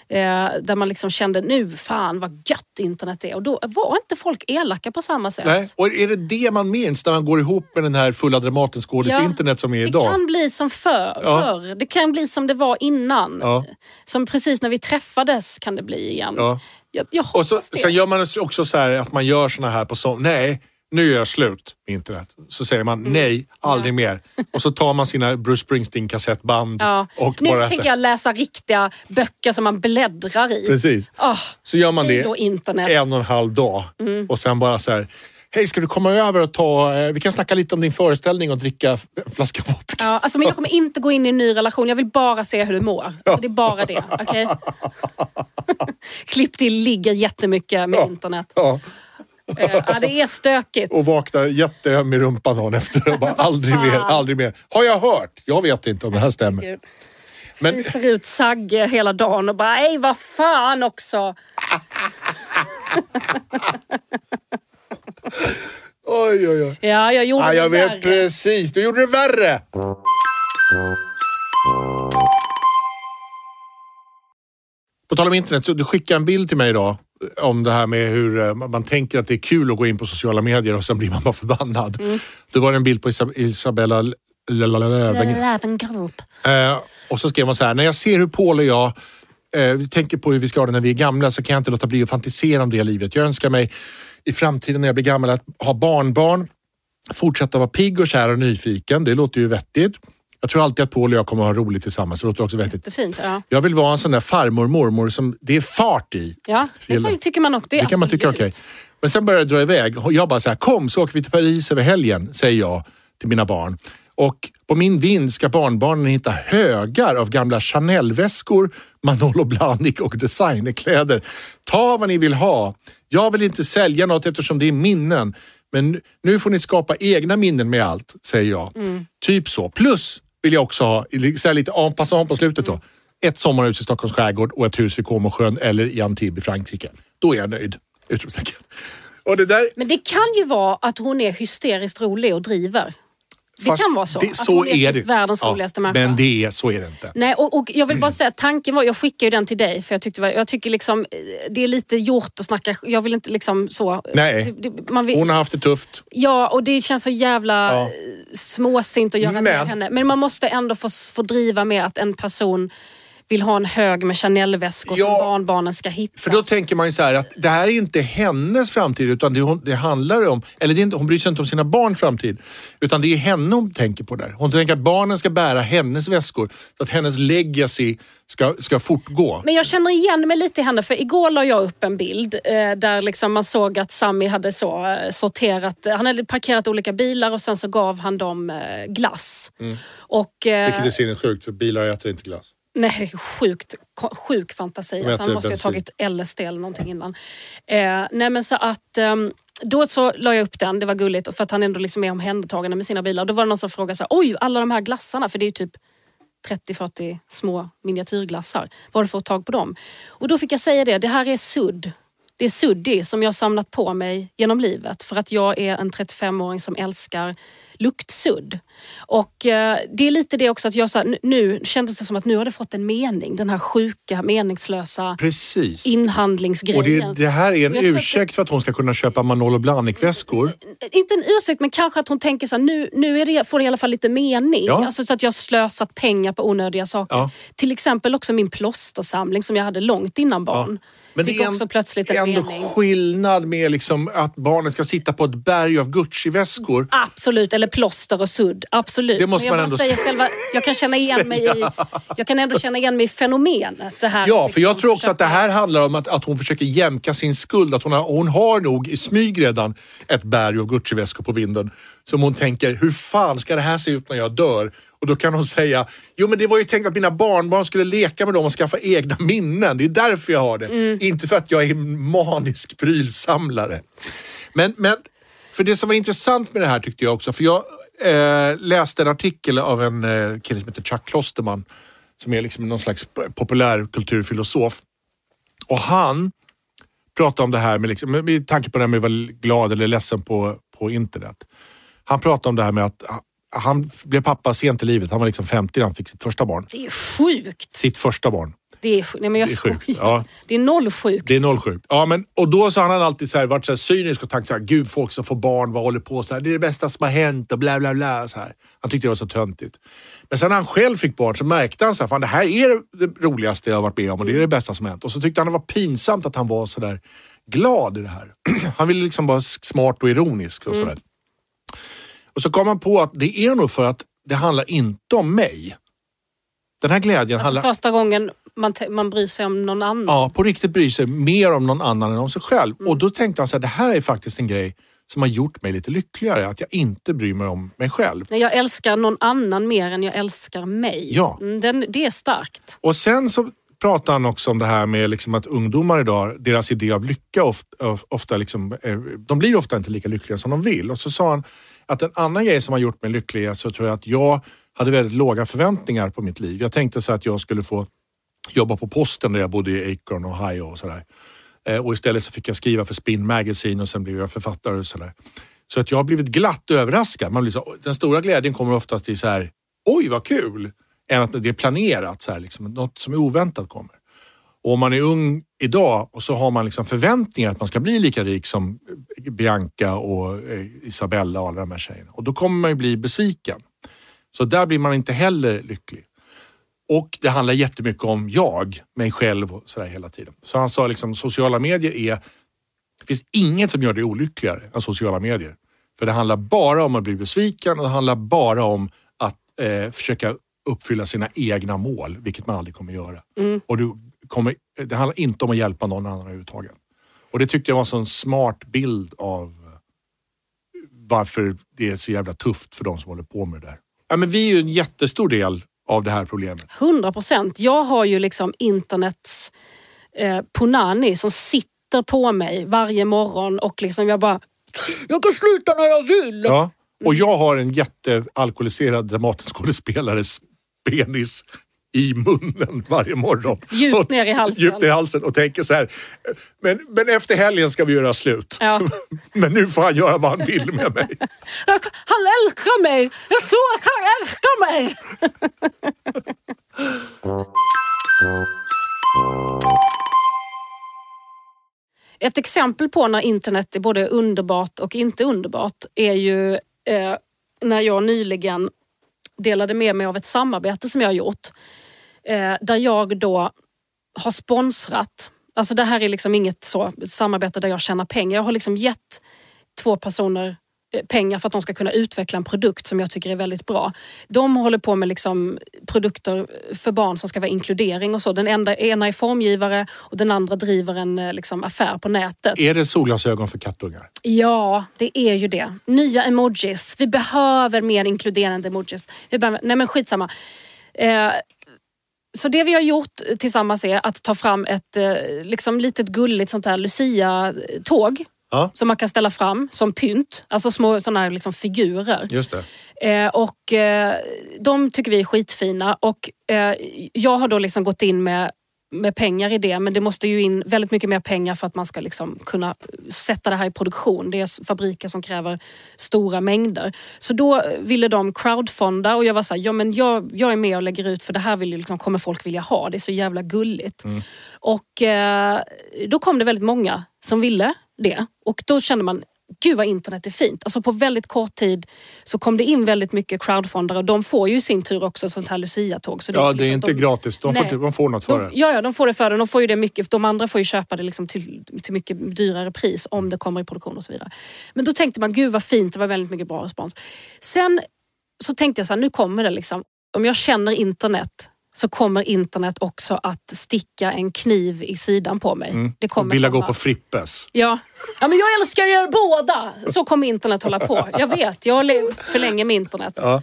Eh, där man liksom kände, nu fan vad gött internet är. Och då var inte folk elaka på samma sätt. Nej, och är det det man minns när man går ihop med den här fulla Dramatenskådis ja, internet som är det idag? Det kan bli som för, ja. förr. Det kan bli som det var innan. Ja. Som precis när vi träffades kan det bli igen. Ja. Jag, jag och så, sen gör man också så här att man gör såna här på sån. Nej, nu gör jag slut med internet. Så säger man mm. nej, aldrig nej. mer. Och så tar man sina Bruce Springsteen-kassettband. Ja. Och nu bara tänker jag läsa riktiga böcker som man bläddrar i. Precis. Oh, så gör man det internet. en och en halv dag. Mm. Och sen bara så här, hej ska du komma över och ta, eh, vi kan snacka lite om din föreställning och dricka en flaska vodka. Ja, alltså men jag kommer inte gå in i en ny relation, jag vill bara se hur du mår. Alltså, ja. Det är bara det, okej? Okay? Klipp till ligger jättemycket med ja. internet. Ja. Ja, det är stökigt. Och vaknar jättehöm i rumpan hon efter och bara aldrig mer, aldrig mer. Har jag hört? Jag vet inte om det här stämmer. Gud. Men... Det ser ut sagg hela dagen och bara, ej vad fan också. Oj, oj, oj. Ja, jag gjorde ja, jag det värre. Jag vet precis, du gjorde det värre. På tal om internet, så du skickade en bild till mig idag om det här med hur man tänker att det är kul att gå in på sociala medier och sen blir man bara förbannad. Mm. Det var en bild på Isabella Lävengulp. Eh, och så skrev man så här, när jag ser hur Paul och jag eh, tänker på hur vi ska ha det när vi är gamla så kan jag inte låta bli att fantisera om det livet. Jag önskar mig i framtiden när jag blir gammal att ha barnbarn, fortsätta vara pigg och kär och nyfiken. Det låter ju vettigt. Jag tror alltid att Paul och jag kommer att ha roligt tillsammans. Det låter också vettigt. Jättefint, ja. Jag vill vara en sån där farmor, mormor som det är fart i. Ja, det tycker man också. Det, det kan man tycka, okej. Okay. Men sen börjar jag dra iväg. Jag bara så här, kom så åker vi till Paris över helgen, säger jag till mina barn. Och på min vind ska barnbarnen hitta högar av gamla Chanel-väskor, Manolo Blahnik och designerkläder. Ta vad ni vill ha. Jag vill inte sälja något eftersom det är minnen. Men nu får ni skapa egna minnen med allt, säger jag. Mm. Typ så. Plus vill jag också ha, så här lite en passant på slutet då. Ett sommarhus i Stockholms skärgård och ett hus vid Comosjön eller i Antibes i Frankrike. Då är jag nöjd. Utropstecken. Och det där... Men det kan ju vara att hon är hysteriskt rolig och driver. Fast det kan vara så. Det, att så hon är, är det. Världens roligaste ja, människa. Men det är, så är det inte. Nej, och, och jag vill bara säga, tanken var, jag skickar ju den till dig för jag tyckte, jag tycker liksom det är lite gjort att snacka, jag vill inte liksom så. Nej, det, man vill, hon har haft det tufft. Ja, och det känns så jävla ja. småsint att göra men. Med henne. Men man måste ändå få, få driva med att en person vill ha en hög med Chanel-väskor ja, som barnbarnen ska hitta. För då tänker man ju så här att det här är inte hennes framtid utan det, hon, det handlar om, eller det är inte, hon bryr sig inte om sina barns framtid utan det är henne hon tänker på där. Hon tänker att barnen ska bära hennes väskor så att hennes legacy ska, ska fortgå. Men jag känner igen mig lite i henne för igår la jag upp en bild eh, där liksom man såg att Sammy hade så sorterat, han hade parkerat olika bilar och sen så gav han dem eh, glass. Mm. Och, eh, vilket är sinnessjukt för bilar äter inte glass. Nej, sjukt, sjuk fantasi. Alltså, han måste ju ha tagit L S D eller någonting innan. Eh, nej men så att, eh, då så la jag upp den, det var gulligt. För att han ändå liksom är omhändertagande med sina bilar. Då var det någon som frågade så här, oj, alla de här glassarna. För det är ju typ trettio fyrtio små miniatyrglassar. Var du fått tag på dem? Och då fick jag säga det, det här är sudd. Det är suddig som jag har samlat på mig genom livet. För att jag är en trettiofemåring som älskar luktsudd. Och eh, det är lite det också att jag så här, nu kändes det som att nu har det fått en mening. Den här sjuka, meningslösa Precis. inhandlingsgrejen. Och det, det här är en jag ursäkt att det, för att hon ska kunna köpa Manolo Blahnik-väskor. Inte en ursäkt, men kanske att hon tänker så här, nu, nu är det, får det i alla fall lite mening. Ja. Alltså så att jag har slösat pengar på onödiga saker. Ja. Till exempel också min plåstersamling som jag hade långt innan barn. Ja. Men det är också en, plötsligt en ändå mening. Skillnad med liksom att barnen ska sitta på ett berg av Gucci-väskor. Absolut, eller plåster och sudd. Absolut. Det måste jag, man ändå säga själva, jag kan känna igen mig i jag kan ändå känna igen mig i fenomenet det här. Ja, för jag tror också att det här handlar om att, att hon försöker jämka sin skuld, att hon har, hon har nog i smyg redan ett berg av Gucci-väskor på vinden som hon tänker, hur fan ska det här se ut när jag dör? Och då kan hon säga, jo men det var ju tänkt att mina barnbarn skulle leka med dem och skaffa egna minnen. Det är därför jag har det. Mm. Inte för att jag är en manisk prylsamlare. Men, men för det som var intressant med det här tyckte jag också. För jag eh, läste en artikel av en eh, kille som heter Chuck Klosterman. Som är liksom någon slags populärkulturfilosof. Och han pratade om det här med, liksom, med tanke på det här med att vara glad eller ledsen på, på internet. Han pratade om det här med att... Han blev pappa sent i livet. Han var liksom femtio när han fick sitt första barn. Det är sjukt. Sitt första barn. Det är sjukt. Nej, men jag det är sjukt. Ja. Det är noll sjukt. Det är noll sjukt. Ja, men, och då så han hade alltid så här, varit så här cynisk och tänkt så här, gud, folk som får barn, vad håller på så här, det är det bästa som har hänt och bla bla bla så här. Han tyckte det var så töntigt. Men sen när han själv fick barn så märkte han så här, fan det här är det roligaste jag har varit med om och det är det bästa som har hänt. Och så tyckte han det var pinsamt att han var så där glad i det här. Han ville liksom vara smart och ironisk och mm. sådär. Och så kom man på att det är nog för att det handlar inte om mig. Den här glädjen alltså handlar... första gången man, te- man bryr sig om någon annan. Ja, på riktigt bryr sig mer om någon annan än om sig själv. Mm. Och då tänkte han så här, det här är faktiskt en grej som har gjort mig lite lyckligare. Att jag inte bryr mig om mig själv. Nej, jag älskar någon annan mer än jag älskar mig. Ja. Mm, den, det är starkt. Och sen så pratar han också om det här med liksom att ungdomar idag, deras idé av lycka ofta, ofta liksom, de blir ofta inte lika lyckliga som de vill. Och så sa han att en annan grej som har gjort mig lycklig, så tror jag att jag hade väldigt låga förväntningar på mitt liv. Jag tänkte så att jag skulle få jobba på posten där jag bodde i Akron, Ohio och sådär. Och istället så fick jag skriva för Spin Magazine och sen blev jag författare och sådär. Så att jag har blivit glatt överraskad. Man blir så, den stora glädjen kommer oftast i så här, oj vad kul! Än att det är planerat, så här, liksom, något som är oväntat kommer. Och om man är ung idag och så har man liksom förväntningar att man ska bli lika rik som Bianca och Isabella och alla de här tjejerna. Och då kommer man ju bli besviken. Så där blir man inte heller lycklig. Och det handlar jättemycket om jag, mig själv och sådär hela tiden. Så han sa liksom, sociala medier är... finns inget som gör det olyckligare än sociala medier. För det handlar bara om att bli besviken och det handlar bara om att eh, försöka uppfylla sina egna mål, vilket man aldrig kommer göra. Mm. Och du kommer, det handlar inte om att hjälpa någon annan överhuvudtaget. Och det tyckte jag var en sån smart bild av varför det är så jävla tufft för de som håller på med det där. Ja, men vi är ju en jättestor del av det här problemet. hundra procent. Jag har ju liksom internets eh, punani som sitter på mig varje morgon och liksom jag bara, jag kan sluta när jag vill. Ja, och jag har en jättealkoholiserad dramatenskådespelares penis i munnen varje morgon. Djupt ner i halsen. Djupt ner i halsen och tänker så här, men, men efter helgen ska vi göra slut. Ja. Men nu får han göra vad han vill med mig. Han älskar mig! Jag tror att han älskar mig! Ett exempel på när internet är både underbart och inte underbart är ju eh, när jag nyligen delade med mig av ett samarbete som jag har gjort. Eh, där jag då har sponsrat. Alltså det här är liksom inget så, samarbete där jag tjänar pengar. Jag har liksom gett två personer pengar för att de ska kunna utveckla en produkt som jag tycker är väldigt bra. De håller på med liksom produkter för barn som ska vara inkludering och så. Den enda, ena är formgivare och den andra driver en liksom affär på nätet. Är det solglasögon för kattungar? Ja, det är ju det. Nya emojis. Vi behöver mer inkluderande emojis. Vi behöver, nej men skitsamma. Eh, Så det vi har gjort tillsammans är att ta fram ett eh, liksom litet gulligt sånt här Lucia-tåg. Ja. Som man kan ställa fram som pynt. Alltså små sådana här liksom figurer. Just det. Eh, och eh, de tycker vi är skitfina. Och eh, jag har då liksom gått in med, med pengar i det. Men det måste ju in väldigt mycket mer pengar för att man ska liksom kunna sätta det här i produktion. Det är fabriker som kräver stora mängder. Så då ville de crowdfonda. Och jag var så här, ja men jag, jag är med och lägger ut. För det här vill ju liksom, kommer folk vilja ha. Det är så jävla gulligt. Mm. Och eh, då kom det väldigt många som ville det. Och då kände man, gud vad internet är fint. Alltså på väldigt kort tid så kom det in väldigt mycket crowdfundare och de får ju i sin tur också sånt här Lucia-tåg. Så det ja, är det är inte de, gratis. De får, de får något för de, det. Ja, ja, de får det för det. De får ju det mycket. De andra får ju köpa det liksom till, till mycket dyrare pris om det kommer i produktion och så vidare. Men då tänkte man, gud vad fint. Det var väldigt mycket bra respons. Sen så tänkte jag så här, nu kommer det liksom. Om jag känner internet så kommer internet också att sticka en kniv i sidan på mig. Mm. Det kommer vilja gå på frippes. Ja. Ja, men jag älskar er båda. Så kommer internet hålla på. Jag vet, jag har levt för länge med internet. Ja.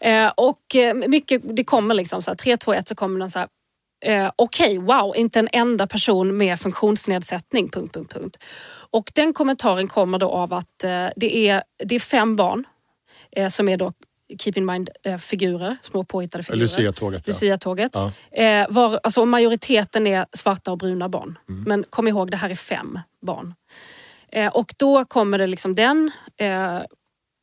Eh, och eh, mycket, det kommer liksom så här, tre, två, ett så kommer den så här, eh, okej, okay, wow, inte en enda person med funktionsnedsättning, punkt, punkt, punkt. Och den kommentaren kommer då av att eh, det, är, det är fem barn eh, som är då keep in mind-figurer, små påhittade figurer. Lucia-tåget. Ja. Lucia-tåget. Ja. Eh, var, alltså majoriteten är svarta och bruna barn. Mm. Men kom ihåg, det här är fem barn. Eh, och då kommer det liksom den eh,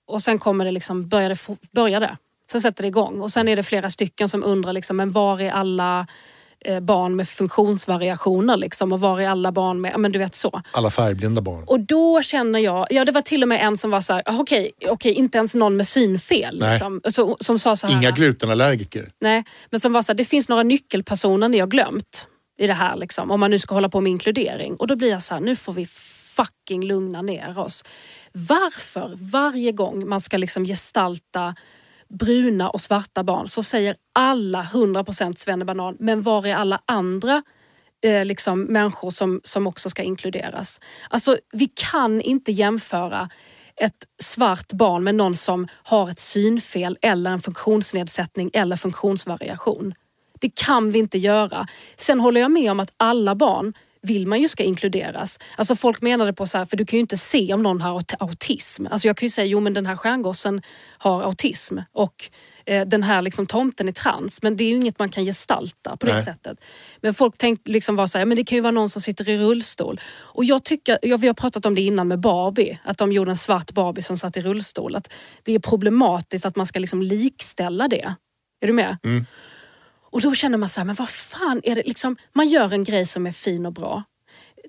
och sen kommer det liksom, börjar det, börjar det. Sen sätter det igång. Och sen är det flera stycken som undrar liksom, men var är alla eh, barn med funktionsvariationer liksom? Och var är alla barn med, ja men du vet så. Alla färgblinda barn. Och då känner jag, ja det var till och med en som var så här, okej, okej, okej, inte ens någon med synfel. Liksom, så, som sa så här, inga glutenallergiker. Nej, men som var så här, det finns några nyckelpersoner ni har glömt i det här liksom. Om man nu ska hålla på med inkludering. Och då blir jag så här, nu får vi fucking lugna ner oss. Varför varje gång man ska liksom gestalta bruna och svarta barn så säger alla hundra procent svennebanan, men var är alla andra eh, liksom, människor som, som också ska inkluderas? Alltså vi kan inte jämföra ett svart barn med någon som har ett synfel eller en funktionsnedsättning eller funktionsvariation. Det kan vi inte göra. Sen håller jag med om att alla barn vill man ju ska inkluderas. Alltså folk menade på så här, för du kan ju inte se om någon har autism. Alltså jag kan ju säga, jo men den här stjärngossen har autism och eh, den här liksom tomten är trans. Men det är ju inget man kan gestalta på Nej. Det sättet. Men folk tänkte liksom vara så här, men det kan ju vara någon som sitter i rullstol. Och jag tycker, jag, vi har pratat om det innan med Barbie, att de gjorde en svart Barbie som satt i rullstol. Att det är problematiskt att man ska liksom likställa det. Är du med? Mm. Och då känner man så här, men vad fan är det liksom, man gör en grej som är fin och bra,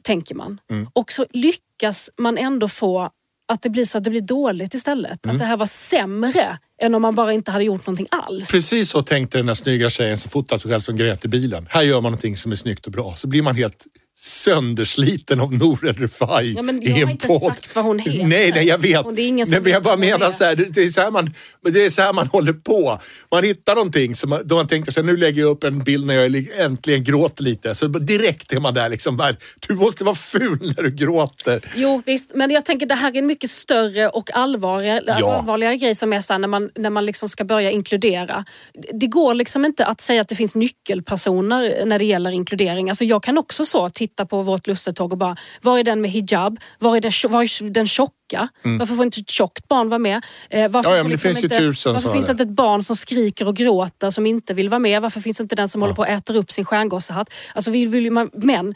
tänker man. Mm. Och så lyckas man ändå få att det blir så att det blir dåligt istället. Mm. Att det här var sämre än om man bara inte hade gjort någonting alls. Precis så tänkte den där snygga tjejen som fotat sig själv som grät i bilen. Här gör man någonting som är snyggt och bra. Så blir man helt söndersliten av Nour El Refai. Ja, men jag har inte pod. sagt vad hon heter. Nej, nej jag vet. Och det är ingen som nej, men jag bara menar så här, det är så här man, det är så här man håller på. Man hittar någonting som man, då man tänker så här, nu lägger jag upp en bild när jag äntligen gråter lite. Så direkt är man där liksom där, du måste vara ful när du gråter. Jo, visst. Men jag tänker det här är en mycket större och allvarligare, ja. allvarligare grej som är så här, när man, när man liksom ska börja inkludera. Det går liksom inte att säga att det finns nyckelpersoner när det gäller inkludering. Alltså jag kan också så titta på vårt lustetåg och bara, var är den med hijab? Var är den, var är den tjocka? Mm. Varför får inte ett tjockt barn vara med? Eh, varför ja, ja, liksom finns inte, tusen, varför finns det inte ett barn som skriker och gråter som inte vill vara med? Varför finns inte den som ja. håller på att äta upp sin stjärngossehatt? Alltså vi vill ju man, men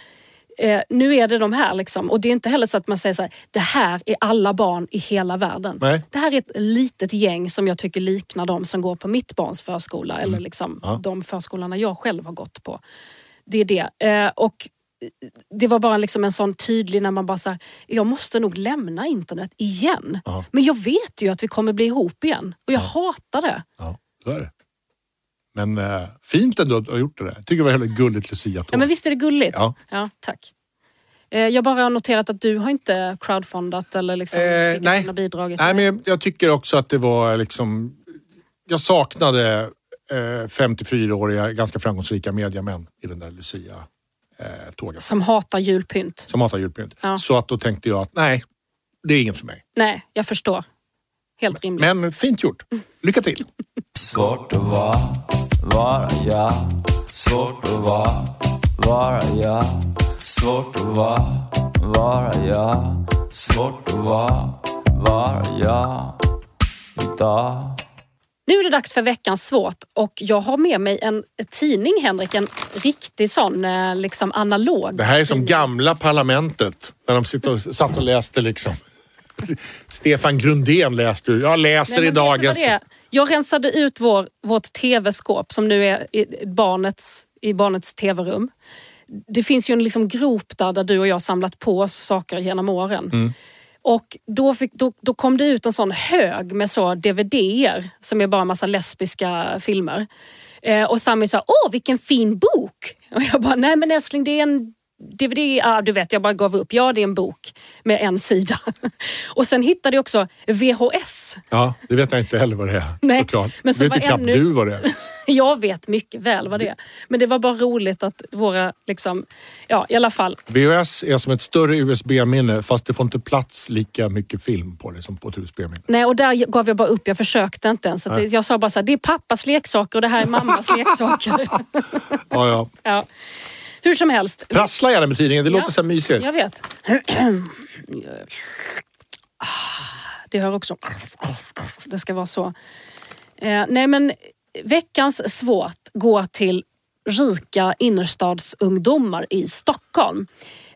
eh, nu är det de här liksom. Och det är inte heller så att man säger så här, det här är alla barn i hela världen. Nej. Det här är ett litet gäng som jag tycker liknar de som går på mitt barns förskola mm. eller liksom ja. de förskolorna jag själv har gått på. Det är det. Eh, och det var bara liksom en sån tydlig när man bara så här, jag måste nog lämna internet igen. Ja. Men jag vet ju att vi kommer bli ihop igen. Och jag ja. hatar det. Ja, så är det. Men äh, fint ändå att du har gjort det där. Jag tycker det var väldigt gulligt, Lucia. Ja, men visst är det gulligt? Ja. Ja, tack. Eh, jag bara har noterat att du har inte crowdfundat eller liksom eh, nej. bidragit. Nej, men jag tycker också att det var liksom, jag saknade eh, femtiofyraåriga ganska framgångsrika mediamän i den där Lucia. Tåga. Som hatar julpynt. Som hatar julpynt. Ja. Så att då tänkte jag att nej, det är inget för mig. Nej, jag förstår. Helt rimligt. Men, men fint gjort. Lycka till. Svårt att vara, vara jag. Svårt att vara, vara jag. Svårt att vara, vara jag. Svårt att vara, vara jag. Idag. Nu är det dags för veckans svårt och jag har med mig en tidning, Henrik, en riktig sån liksom analog. Det här är som gamla parlamentet när de sitter och, satt och läste liksom. Stefan Grundén läste du. Jag läser Nej, i dagens. Jag rensade ut vår, vårt tv-skåp som nu är i barnets, i barnets tv-rum. Det finns ju en liksom grop där, där du och jag samlat på saker genom åren. Mm. Och då, fick, då, då kom det ut en sån hög med så D V D-er som är bara en massa lesbiska filmer. Eh, och Sami sa, åh vilken fin bok! Och jag bara, nej men älskling det är en D V D, ah, du vet jag bara gav upp, ja det är en bok med en sida. Och sen hittade jag också V H S. Ja, det vet jag inte heller vad det är. Nej, såklart. Men så vet var knappt ännu... du vad det är. Jag vet mycket väl vad det är. Men det var bara roligt att våra, liksom, ja i alla fall. V H S är som ett större U S B-minne fast det får inte plats lika mycket film på det som på ett U S B-minne. Nej, och där gav jag bara upp, jag försökte inte ens. Att det, jag sa bara så här, det är pappas leksaker och det här är mammas leksaker. Ja, ja. Ja. Hur som helst. Prassla gärna med tidningen, det ja, låter så här mysigt. Jag vet. Det hör också. Det ska vara så. Eh, nej men, veckans svårt går till rika innerstadsungdomar i Stockholm.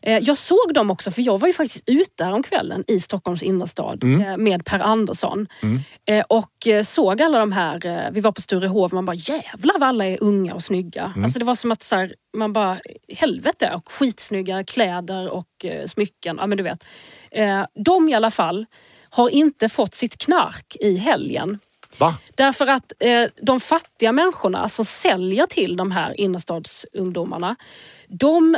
Eh, jag såg dem också, för jag var ju faktiskt ute här om kvällen i Stockholms innerstad mm. eh, med Per Andersson. Mm. Eh, och eh, såg alla de här, eh, vi var på Sturehov, man bara jävlar vad alla är unga och snygga. Mm. Alltså det var som att så här, man bara, helvete, och skitsnygga kläder och eh, smycken, ja men du vet. Eh, de i alla fall har inte fått sitt knark i helgen. Va? Därför att eh, de fattiga människorna som säljer till de här innerstadsungdomarna, de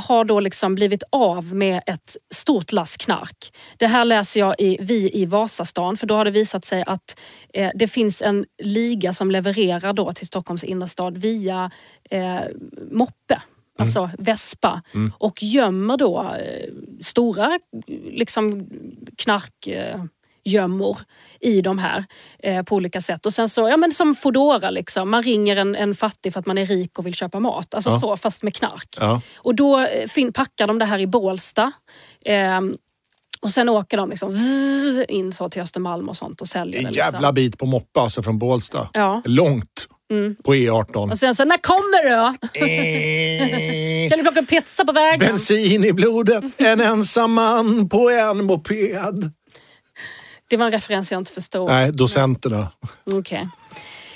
har då liksom blivit av med ett stort lass knark. Det här läser jag i Vi i Vasastan, för då har det visat sig att eh, det finns en liga som levererar då till Stockholms innerstad via eh, moppe. Mm. Alltså vespa. Mm. Och gömmer då eh, stora liksom knark... Eh, gömmor i de här eh, på olika sätt. Och sen så, ja men som Foodora liksom, man ringer en, en fattig för att man är rik och vill köpa mat. Alltså ja. så, fast med knark. Ja. Och då fin- packar de det här i Bålsta eh, och sen åker de liksom vzz, in så till Östermalm och sånt och säljer det. En liksom. jävla bit på moppa alltså från Bålsta. Ja. Långt. Mm. På E arton. Och sen så, när kommer du då? Kan du plocka en pizza på vägen? Bensin i blodet, en ensam man på en moped. Det var en referens jag inte förstod. Nej, docenterna. Okej.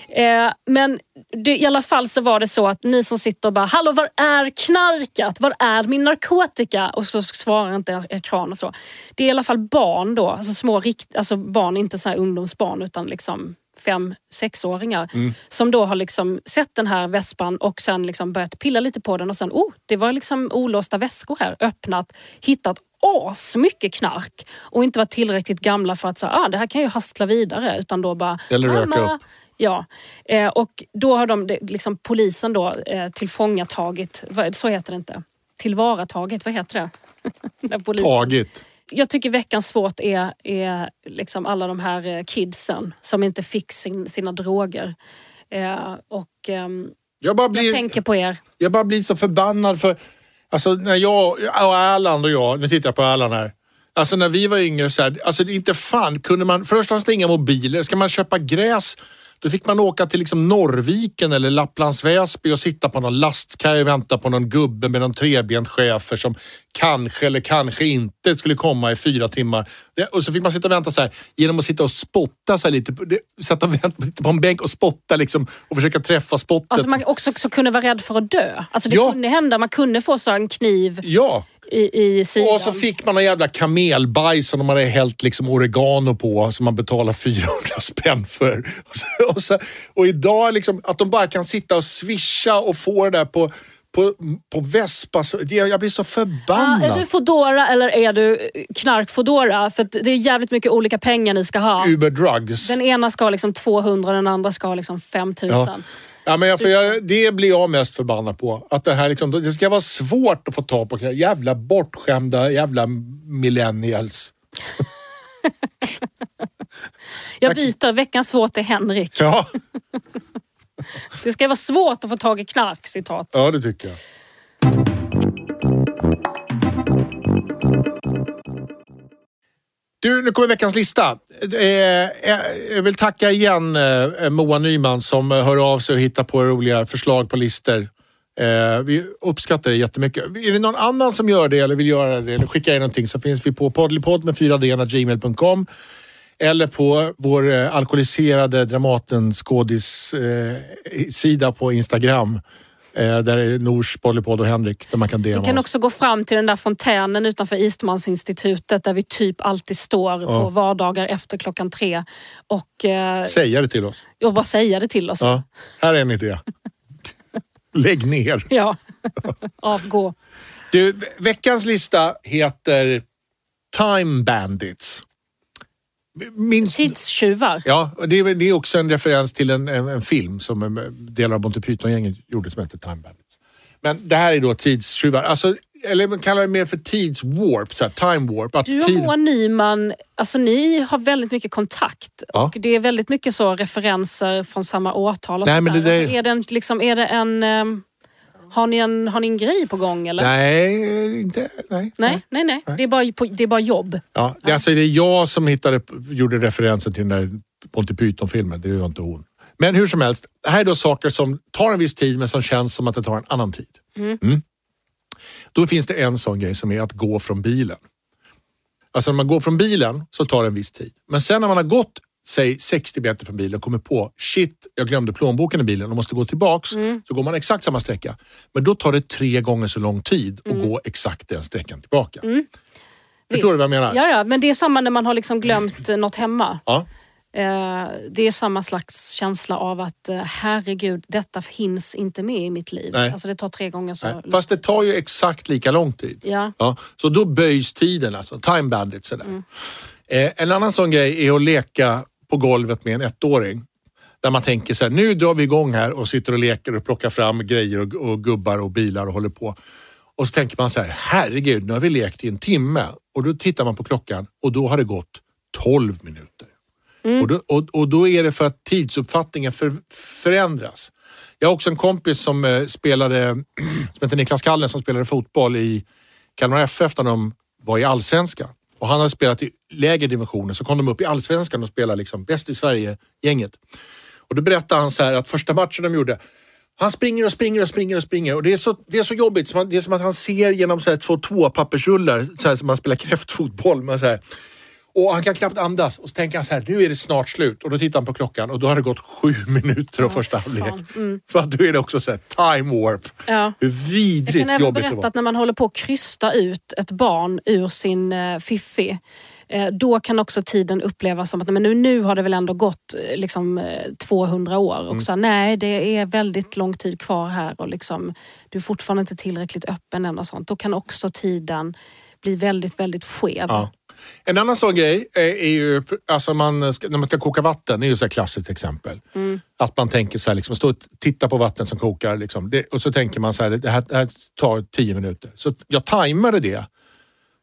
Okay. Eh, men det, i alla fall så var det så att ni som sitter och bara hallå, var är knarkat? Var är min narkotika? Och så svarar inte ekran och så. Det är i alla fall barn då. Alltså små rikt, alltså barn, inte så här ungdomsbarn utan liksom fem, sexåringar mm. som då har liksom sett den här vespan och sen liksom börjat pilla lite på den och sen, oh, det var liksom olåsta väskor här, öppnat, hittat asmycket knark och inte var tillräckligt gamla för att säga, ah, det här kan jag ju hastla vidare, utan då bara, eller röka upp. Ja, eh, och då har de liksom polisen då eh, tillfångatagit, vad, så heter det inte, tillvarataget, vad heter det? Tagit. Jag tycker veckans svårt är, är liksom alla de här kidsen som inte fick sin, sina droger. Eh, och eh, jag, bara blir, jag tänker på er. Jag bara blir så förbannad för, alltså när jag, Erland och jag, nu tittar jag på Erland här. Alltså när vi var yngre så här, alltså inte fan kunde man, först fanns det inga mobiler, ska man köpa gräs? Då fick man åka till liksom Norrviken eller Lapplands Väsby och sitta på någon lastkaj och vänta på någon gubbe med någon trebent chefer som kanske eller kanske inte skulle komma i fyra timmar. Och så fick man sitta och vänta så här genom att sitta och spotta så här lite. Sätta och vänta på en bänk och spotta liksom och försöka träffa spottet. Alltså man också, också kunde vara rädd för att dö. Alltså det ja. kunde hända, man kunde få så en kniv. Ja. I, i sidan. Och så fick man en jävla kamelbajs som de hade hällt liksom oregano på som man betalar fyrahundra spänn för. Och, så, och, så, och idag liksom, att de bara kan sitta och swisha och få det där på, på, på Vespa. Så, jag blir så förbannad. Ja, är du Fodora eller är du knarkfodora? För det är jävligt mycket olika pengar ni ska ha. Uber drugs. Den ena ska ha liksom tvåhundra, den andra ska ha liksom femtusen. Ja. Ja, men jag, för jag, det blir jag mest förbannad på. Att det här liksom, det ska vara svårt att få ta på jävla bortskämda jävla millennials. Jag byter veckans svårt till Henrik. Ja. Det ska vara svårt att få tag i knark, citat. Ja, det tycker jag. Du, nu kommer veckans lista. Eh, jag vill tacka igen eh, Moa Nyman som hör av sig och hittar på roliga förslag på listor. Eh, vi uppskattar det jättemycket. Är det någon annan som gör det eller vill göra det eller skicka in någonting så finns vi på podlypodd med fyra d at gmail dot com eller på vår eh, alkoholiserade Dramaten-skådis eh, sida på Instagram. Där är Nors, Bollipod och Henrik där man kan dela. Vi kan också gå fram till den där fontänen utanför Eastmansinstitutet där vi typ alltid står ja. på vardagar efter klockan tre och eh, säga det till oss. Och bara säga det till oss. Ja. Här är en idé. Lägg ner. Ja. Avgå. Du, veckans lista heter Time Bandits. Minst... tidstjuvar. Ja, det är, det är också en referens till en, en, en film som delar av Monty Python-gänget gjorde som heter Time Bandits. Men det här är då tidstjuvar. Alltså, eller man kallar det mer för tidswarp, så här, time warp. Att du och tid... Moa Nyman, alltså ni har väldigt mycket kontakt. Ja. Och det är väldigt mycket så referenser från samma årtal. Och nej, men det där. Är... Alltså, är det en, liksom, är det en... Um... Har ni, en, har ni en grej på gång eller? Nej, inte. Nej, nej, nej. nej. nej. Det, är bara, det är bara jobb. Ja, det, alltså, det är jag som hittade, gjorde referensen till den där Monty Python-filmen. Det är ju inte hon. Men hur som helst, det här är då saker som tar en viss tid men som känns som att det tar en annan tid. Mm. Mm. Då finns det en sån grej som är att gå från bilen. Alltså när man går från bilen så tar det en viss tid. Men sen när man har gått säg sextio meter från bilen och kommer på shit, jag glömde plånboken i bilen och måste gå tillbaks, mm. så går man exakt samma sträcka. Men då tar det tre gånger så lång tid att mm. gå exakt den sträckan tillbaka. Mm. Förstår du vad jag menar? Ja, ja, men det är samma när man har liksom glömt något hemma. Ja. Eh, det är samma slags känsla av att herregud, detta hinns inte med i mitt liv. Nej. Alltså det tar tre gånger så lång tid. Fast det tar ju exakt lika lång tid. Ja. Ja. Så då böjs tiden, alltså time bandits sådär. Mm. Eh, en annan sån grej är att leka på golvet med en ettåring. Där man tänker så här, nu drar vi igång här och sitter och leker och plockar fram grejer och, och gubbar och bilar och håller på. Och så tänker man så här, herregud, nu har vi lekt i en timme. Och då tittar man på klockan och då har det gått tolv minuter. Mm. Och, då, och, och då är det för att tidsuppfattningen för, förändras. Jag har också en kompis som eh, spelade, som heter Niklas Kallen, som spelade fotboll i Kalmar F F när de var i Allsvenskan. Och han hade spelat i lägre dimensioner. Så kom de upp i Allsvenskan och spelade liksom bäst i Sverige-gänget. Och då berättade han så här att första matchen de gjorde. Han springer och springer och springer och springer. Och det är så, det är så jobbigt. Som man, det är som att han ser genom så här två toapappersrullar. Så här som man spelar kräftfotboll. Men så här. Och han kan knappt andas. Och så tänker han så här, nu är det snart slut. Och då tittar han på klockan. Och då har det gått sju minuter av oh, första halvlek. Mm. För att då är det också så här time warp. Ja. Hur vidrigt jobbigt det var. Jag kan även berätta att när man håller på att krysta ut ett barn ur sin uh, fiffi. Då kan också tiden upplevas som att men nu, nu har det väl ändå gått liksom tvåhundra år. Mm. Och så, nej, det är väldigt lång tid kvar här och liksom, du är fortfarande inte tillräckligt öppen än och sånt. Då kan också tiden bli väldigt, väldigt skev. Ja. En annan sån grej är ju, alltså man ska, när man ska koka vatten, är ju så här klassiskt exempel. Mm. Att man tänker så här, liksom, stå och titta på vatten som kokar. Liksom, det, och så tänker man så här, det här, det här tar tio minuter. Så jag tajmade det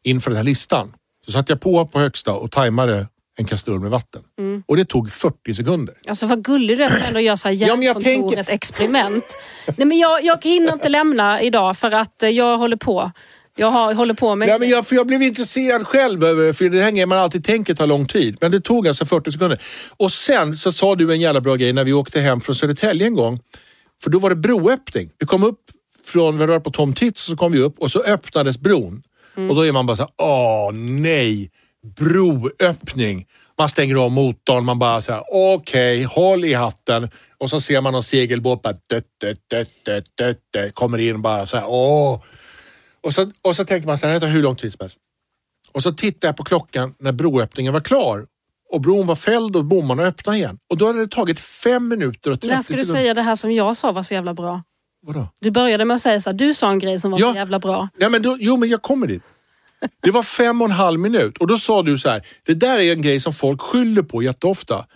inför den här listan. Så satt jag på på högsta och tajmade en kastrull med vatten. Mm. Och det tog fyrtio sekunder. Alltså vad gullig du är att ändå göra så här hjärtkontoret ja, tänk... experiment. Nej men jag, jag hinner inte lämna idag för att jag håller på. Jag har, håller på med... Nej, men jag, för jag blev intresserad själv över det. För det hänger man alltid tänker tar lång tid. Men det tog alltså fyrtio sekunder. Och sen så sa du en jävla bra grej när vi åkte hem från Södertälje en gång. För då var det broöppning. Vi kom upp från, vi rör på Tom Tits så kom vi upp. Och så öppnades bron. Mm. Och då är man bara så här, åh nej, broöppning. Man stänger av motorn, man bara så här, okej, okay, håll i hatten. Och så ser man en segelbåt bara, dött, dött, dött, dött, dött, dött, kommer in bara så här, åh. Och så, och så tänker man så här, det tar hur lång tid som helst. Och så tittar jag på klockan när broöppningen var klar. Och bron var fälld och bommarna öppnade igen. Och då hade det tagit fem minuter och trettio sekunder. När ska du säga det här som jag sa var så jävla bra? Vadå? Du började med att säga så här, du sa en grej som var ja, så jävla bra. Ja, men då, jo, men jag kommer dit. Det var fem och en halv minut. Och då sa du så här, det där är en grej som folk skyller på jätteofta.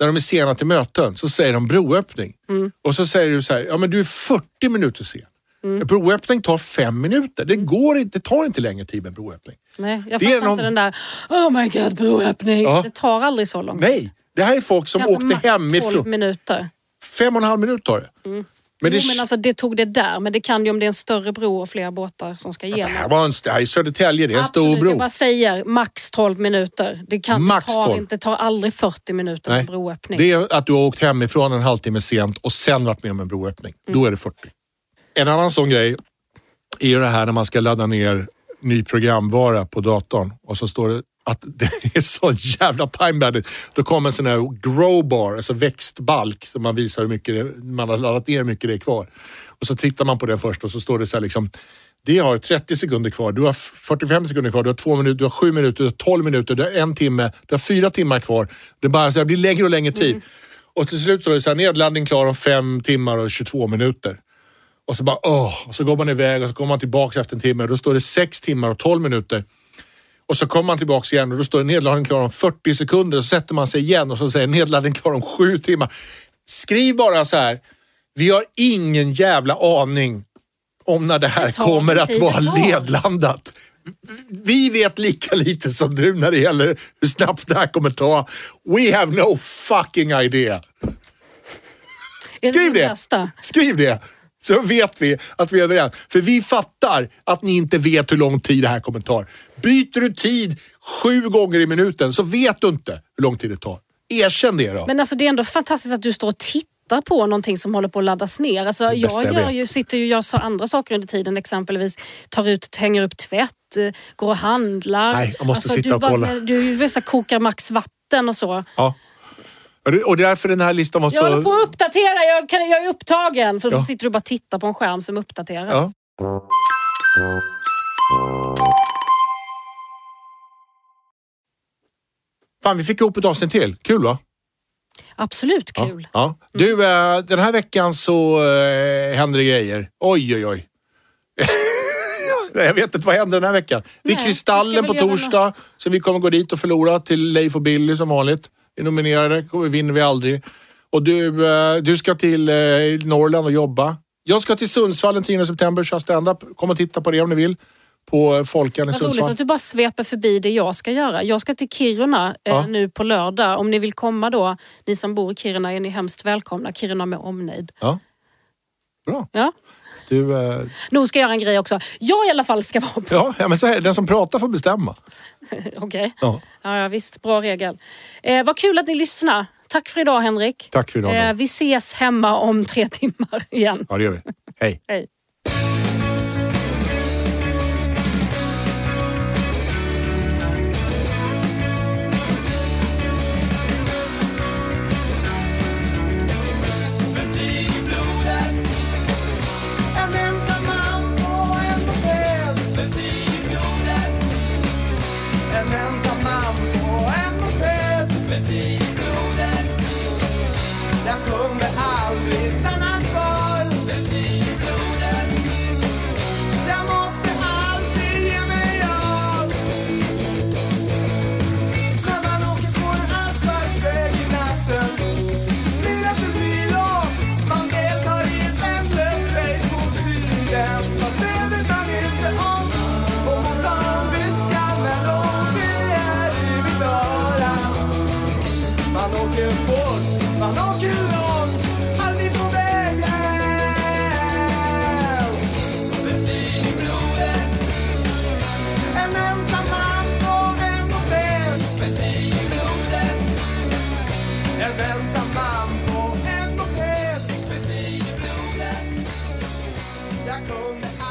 När de är sena till möten så säger de broöppning. Mm. Och så säger du så här, ja men du är fyrtio minuter sen. Mm. Broöppning tar fem minuter. Det går inte, det tar inte längre tid med broöppning. Nej, jag fattar inte någon... den där, oh my god, broöppning. Ja. Det tar aldrig så långt. Nej, det här är folk som kanske åkte hemifrån. tolv minuter. Fem och en halv minut tar det. Mm. Men, det... Jo, men alltså, det tog det där. Men det kan ju om det är en större bro och flera båtar som ska igenom. Det här var en, det här är Södertälje, det är en absolut, stor bro. Jag bara säger, max tolv minuter. Det kan max det tar tolv. Inte tar aldrig fyrtio minuter med broöppning. Det är att du har åkt hemifrån en halvtimme sent och sen varit med om en broöppning. Mm. Då är det fyrtio. En annan sån grej är det här när man ska ladda ner ny programvara på datorn. Och så står det att det är så jävla Time Bandits. Då kommer en sån här growbar, alltså växtbalk som man visar hur mycket det, man har laddat ner hur mycket det är kvar. Och så tittar man på den först och så står det så här liksom, det har trettio sekunder kvar, du har fyrtiofem sekunder kvar, du har två minuter, du har sju minuter, du har tolv minuter, du har en timme, du har fyra timmar kvar. Det bara så här, blir längre och längre tid. Mm. Och till slut är det så här, nedladdning klar om fem timmar och tjugotvå minuter. Och så bara, åh, och så går man iväg och så kommer man tillbaka efter en timme och då står det sex timmar och tolv minuter. Och så kommer man tillbaka igen och då står nedladdningen klar om fyrtio sekunder och så sätter man sig igen och så säger nedladdningen klar om sju timmar. Skriv bara så här, vi har ingen jävla aning om när det här det kommer att vara nedladdat. Vi vet lika lite som du när det gäller hur snabbt det här kommer ta. We have no fucking idea. Skriv det, det. Skriv det. Så vet vi att vi är överens. För vi fattar att ni inte vet hur lång tid det här kommer ta. Byter du tid sju gånger i minuten så vet du inte hur lång tid det tar. Erkänn det då. Men alltså det är ändå fantastiskt att du står och tittar på någonting som håller på att laddas ner. Alltså jag, jag gör ju, sitter ju jag så andra saker under tiden. Exempelvis tar ut, hänger upp tvätt, går och handlar. Nej, jag måste alltså, sitta och kolla. Du visst kokar max vatten och så. Ja. Och därför den här listan var så... Jag håller på att uppdatera, jag, kan, jag är upptagen. För ja. Då sitter du bara och tittar på en skärm som uppdateras. Ja. Fan, vi fick ihop ett avsnitt till. Kul va? Absolut kul. Ja, ja. Du, den här veckan så händer det grejer. Oj, oj, oj. Jag vet inte vad händer den här veckan. Det är Nej, Kristallen på torsdag. Så vi kommer gå dit och förlora till Leif och Billy som vanligt. Vi nominerade, vinner vi aldrig. Och du, du ska till Norrland och jobba. Jag ska till Sundsvall den tionde september, köra stand-up. Kom och titta på det om ni vill. På Folkan i Sundsvall. Vad roligt att du bara sveper förbi det jag ska göra. Jag ska till Kiruna ja. eh, nu på lördag. Om ni vill komma då, ni som bor i Kiruna, är ni hemskt välkomna. Kiruna med omnejd. Ja, bra. Ja. Du, eh... Nu ska jag göra en grej också. Jag i alla fall ska vara på. Ja, ja men så här, den som pratar får bestämma. Okej. Okay. Ja. Ja, visst. Bra regel. Eh, vad kul att ni lyssnar. Tack för idag, Henrik. Tack för idag. Eh, vi ses hemma om tre timmar igen. Ja, det gör vi. Hej. Hej. Mamma kommer aldrig stanna kvar. Musik i blodet, jag måste alltid ge mig av. När man åker på en asfaltväg i natten, vill att det blir låt. Man deltar i ett ämne, Facebook-tiden. Fast det vet man inte om. Och mot dem vi skallar långt, vi är i vitala. Man åker bort. Man åker långt, aldrig på vägen. Bensin i blodet. En ensam man på en mobil. Bensin i blodet. En ensam man på en mobil. Bensin i blodet. Jag kommer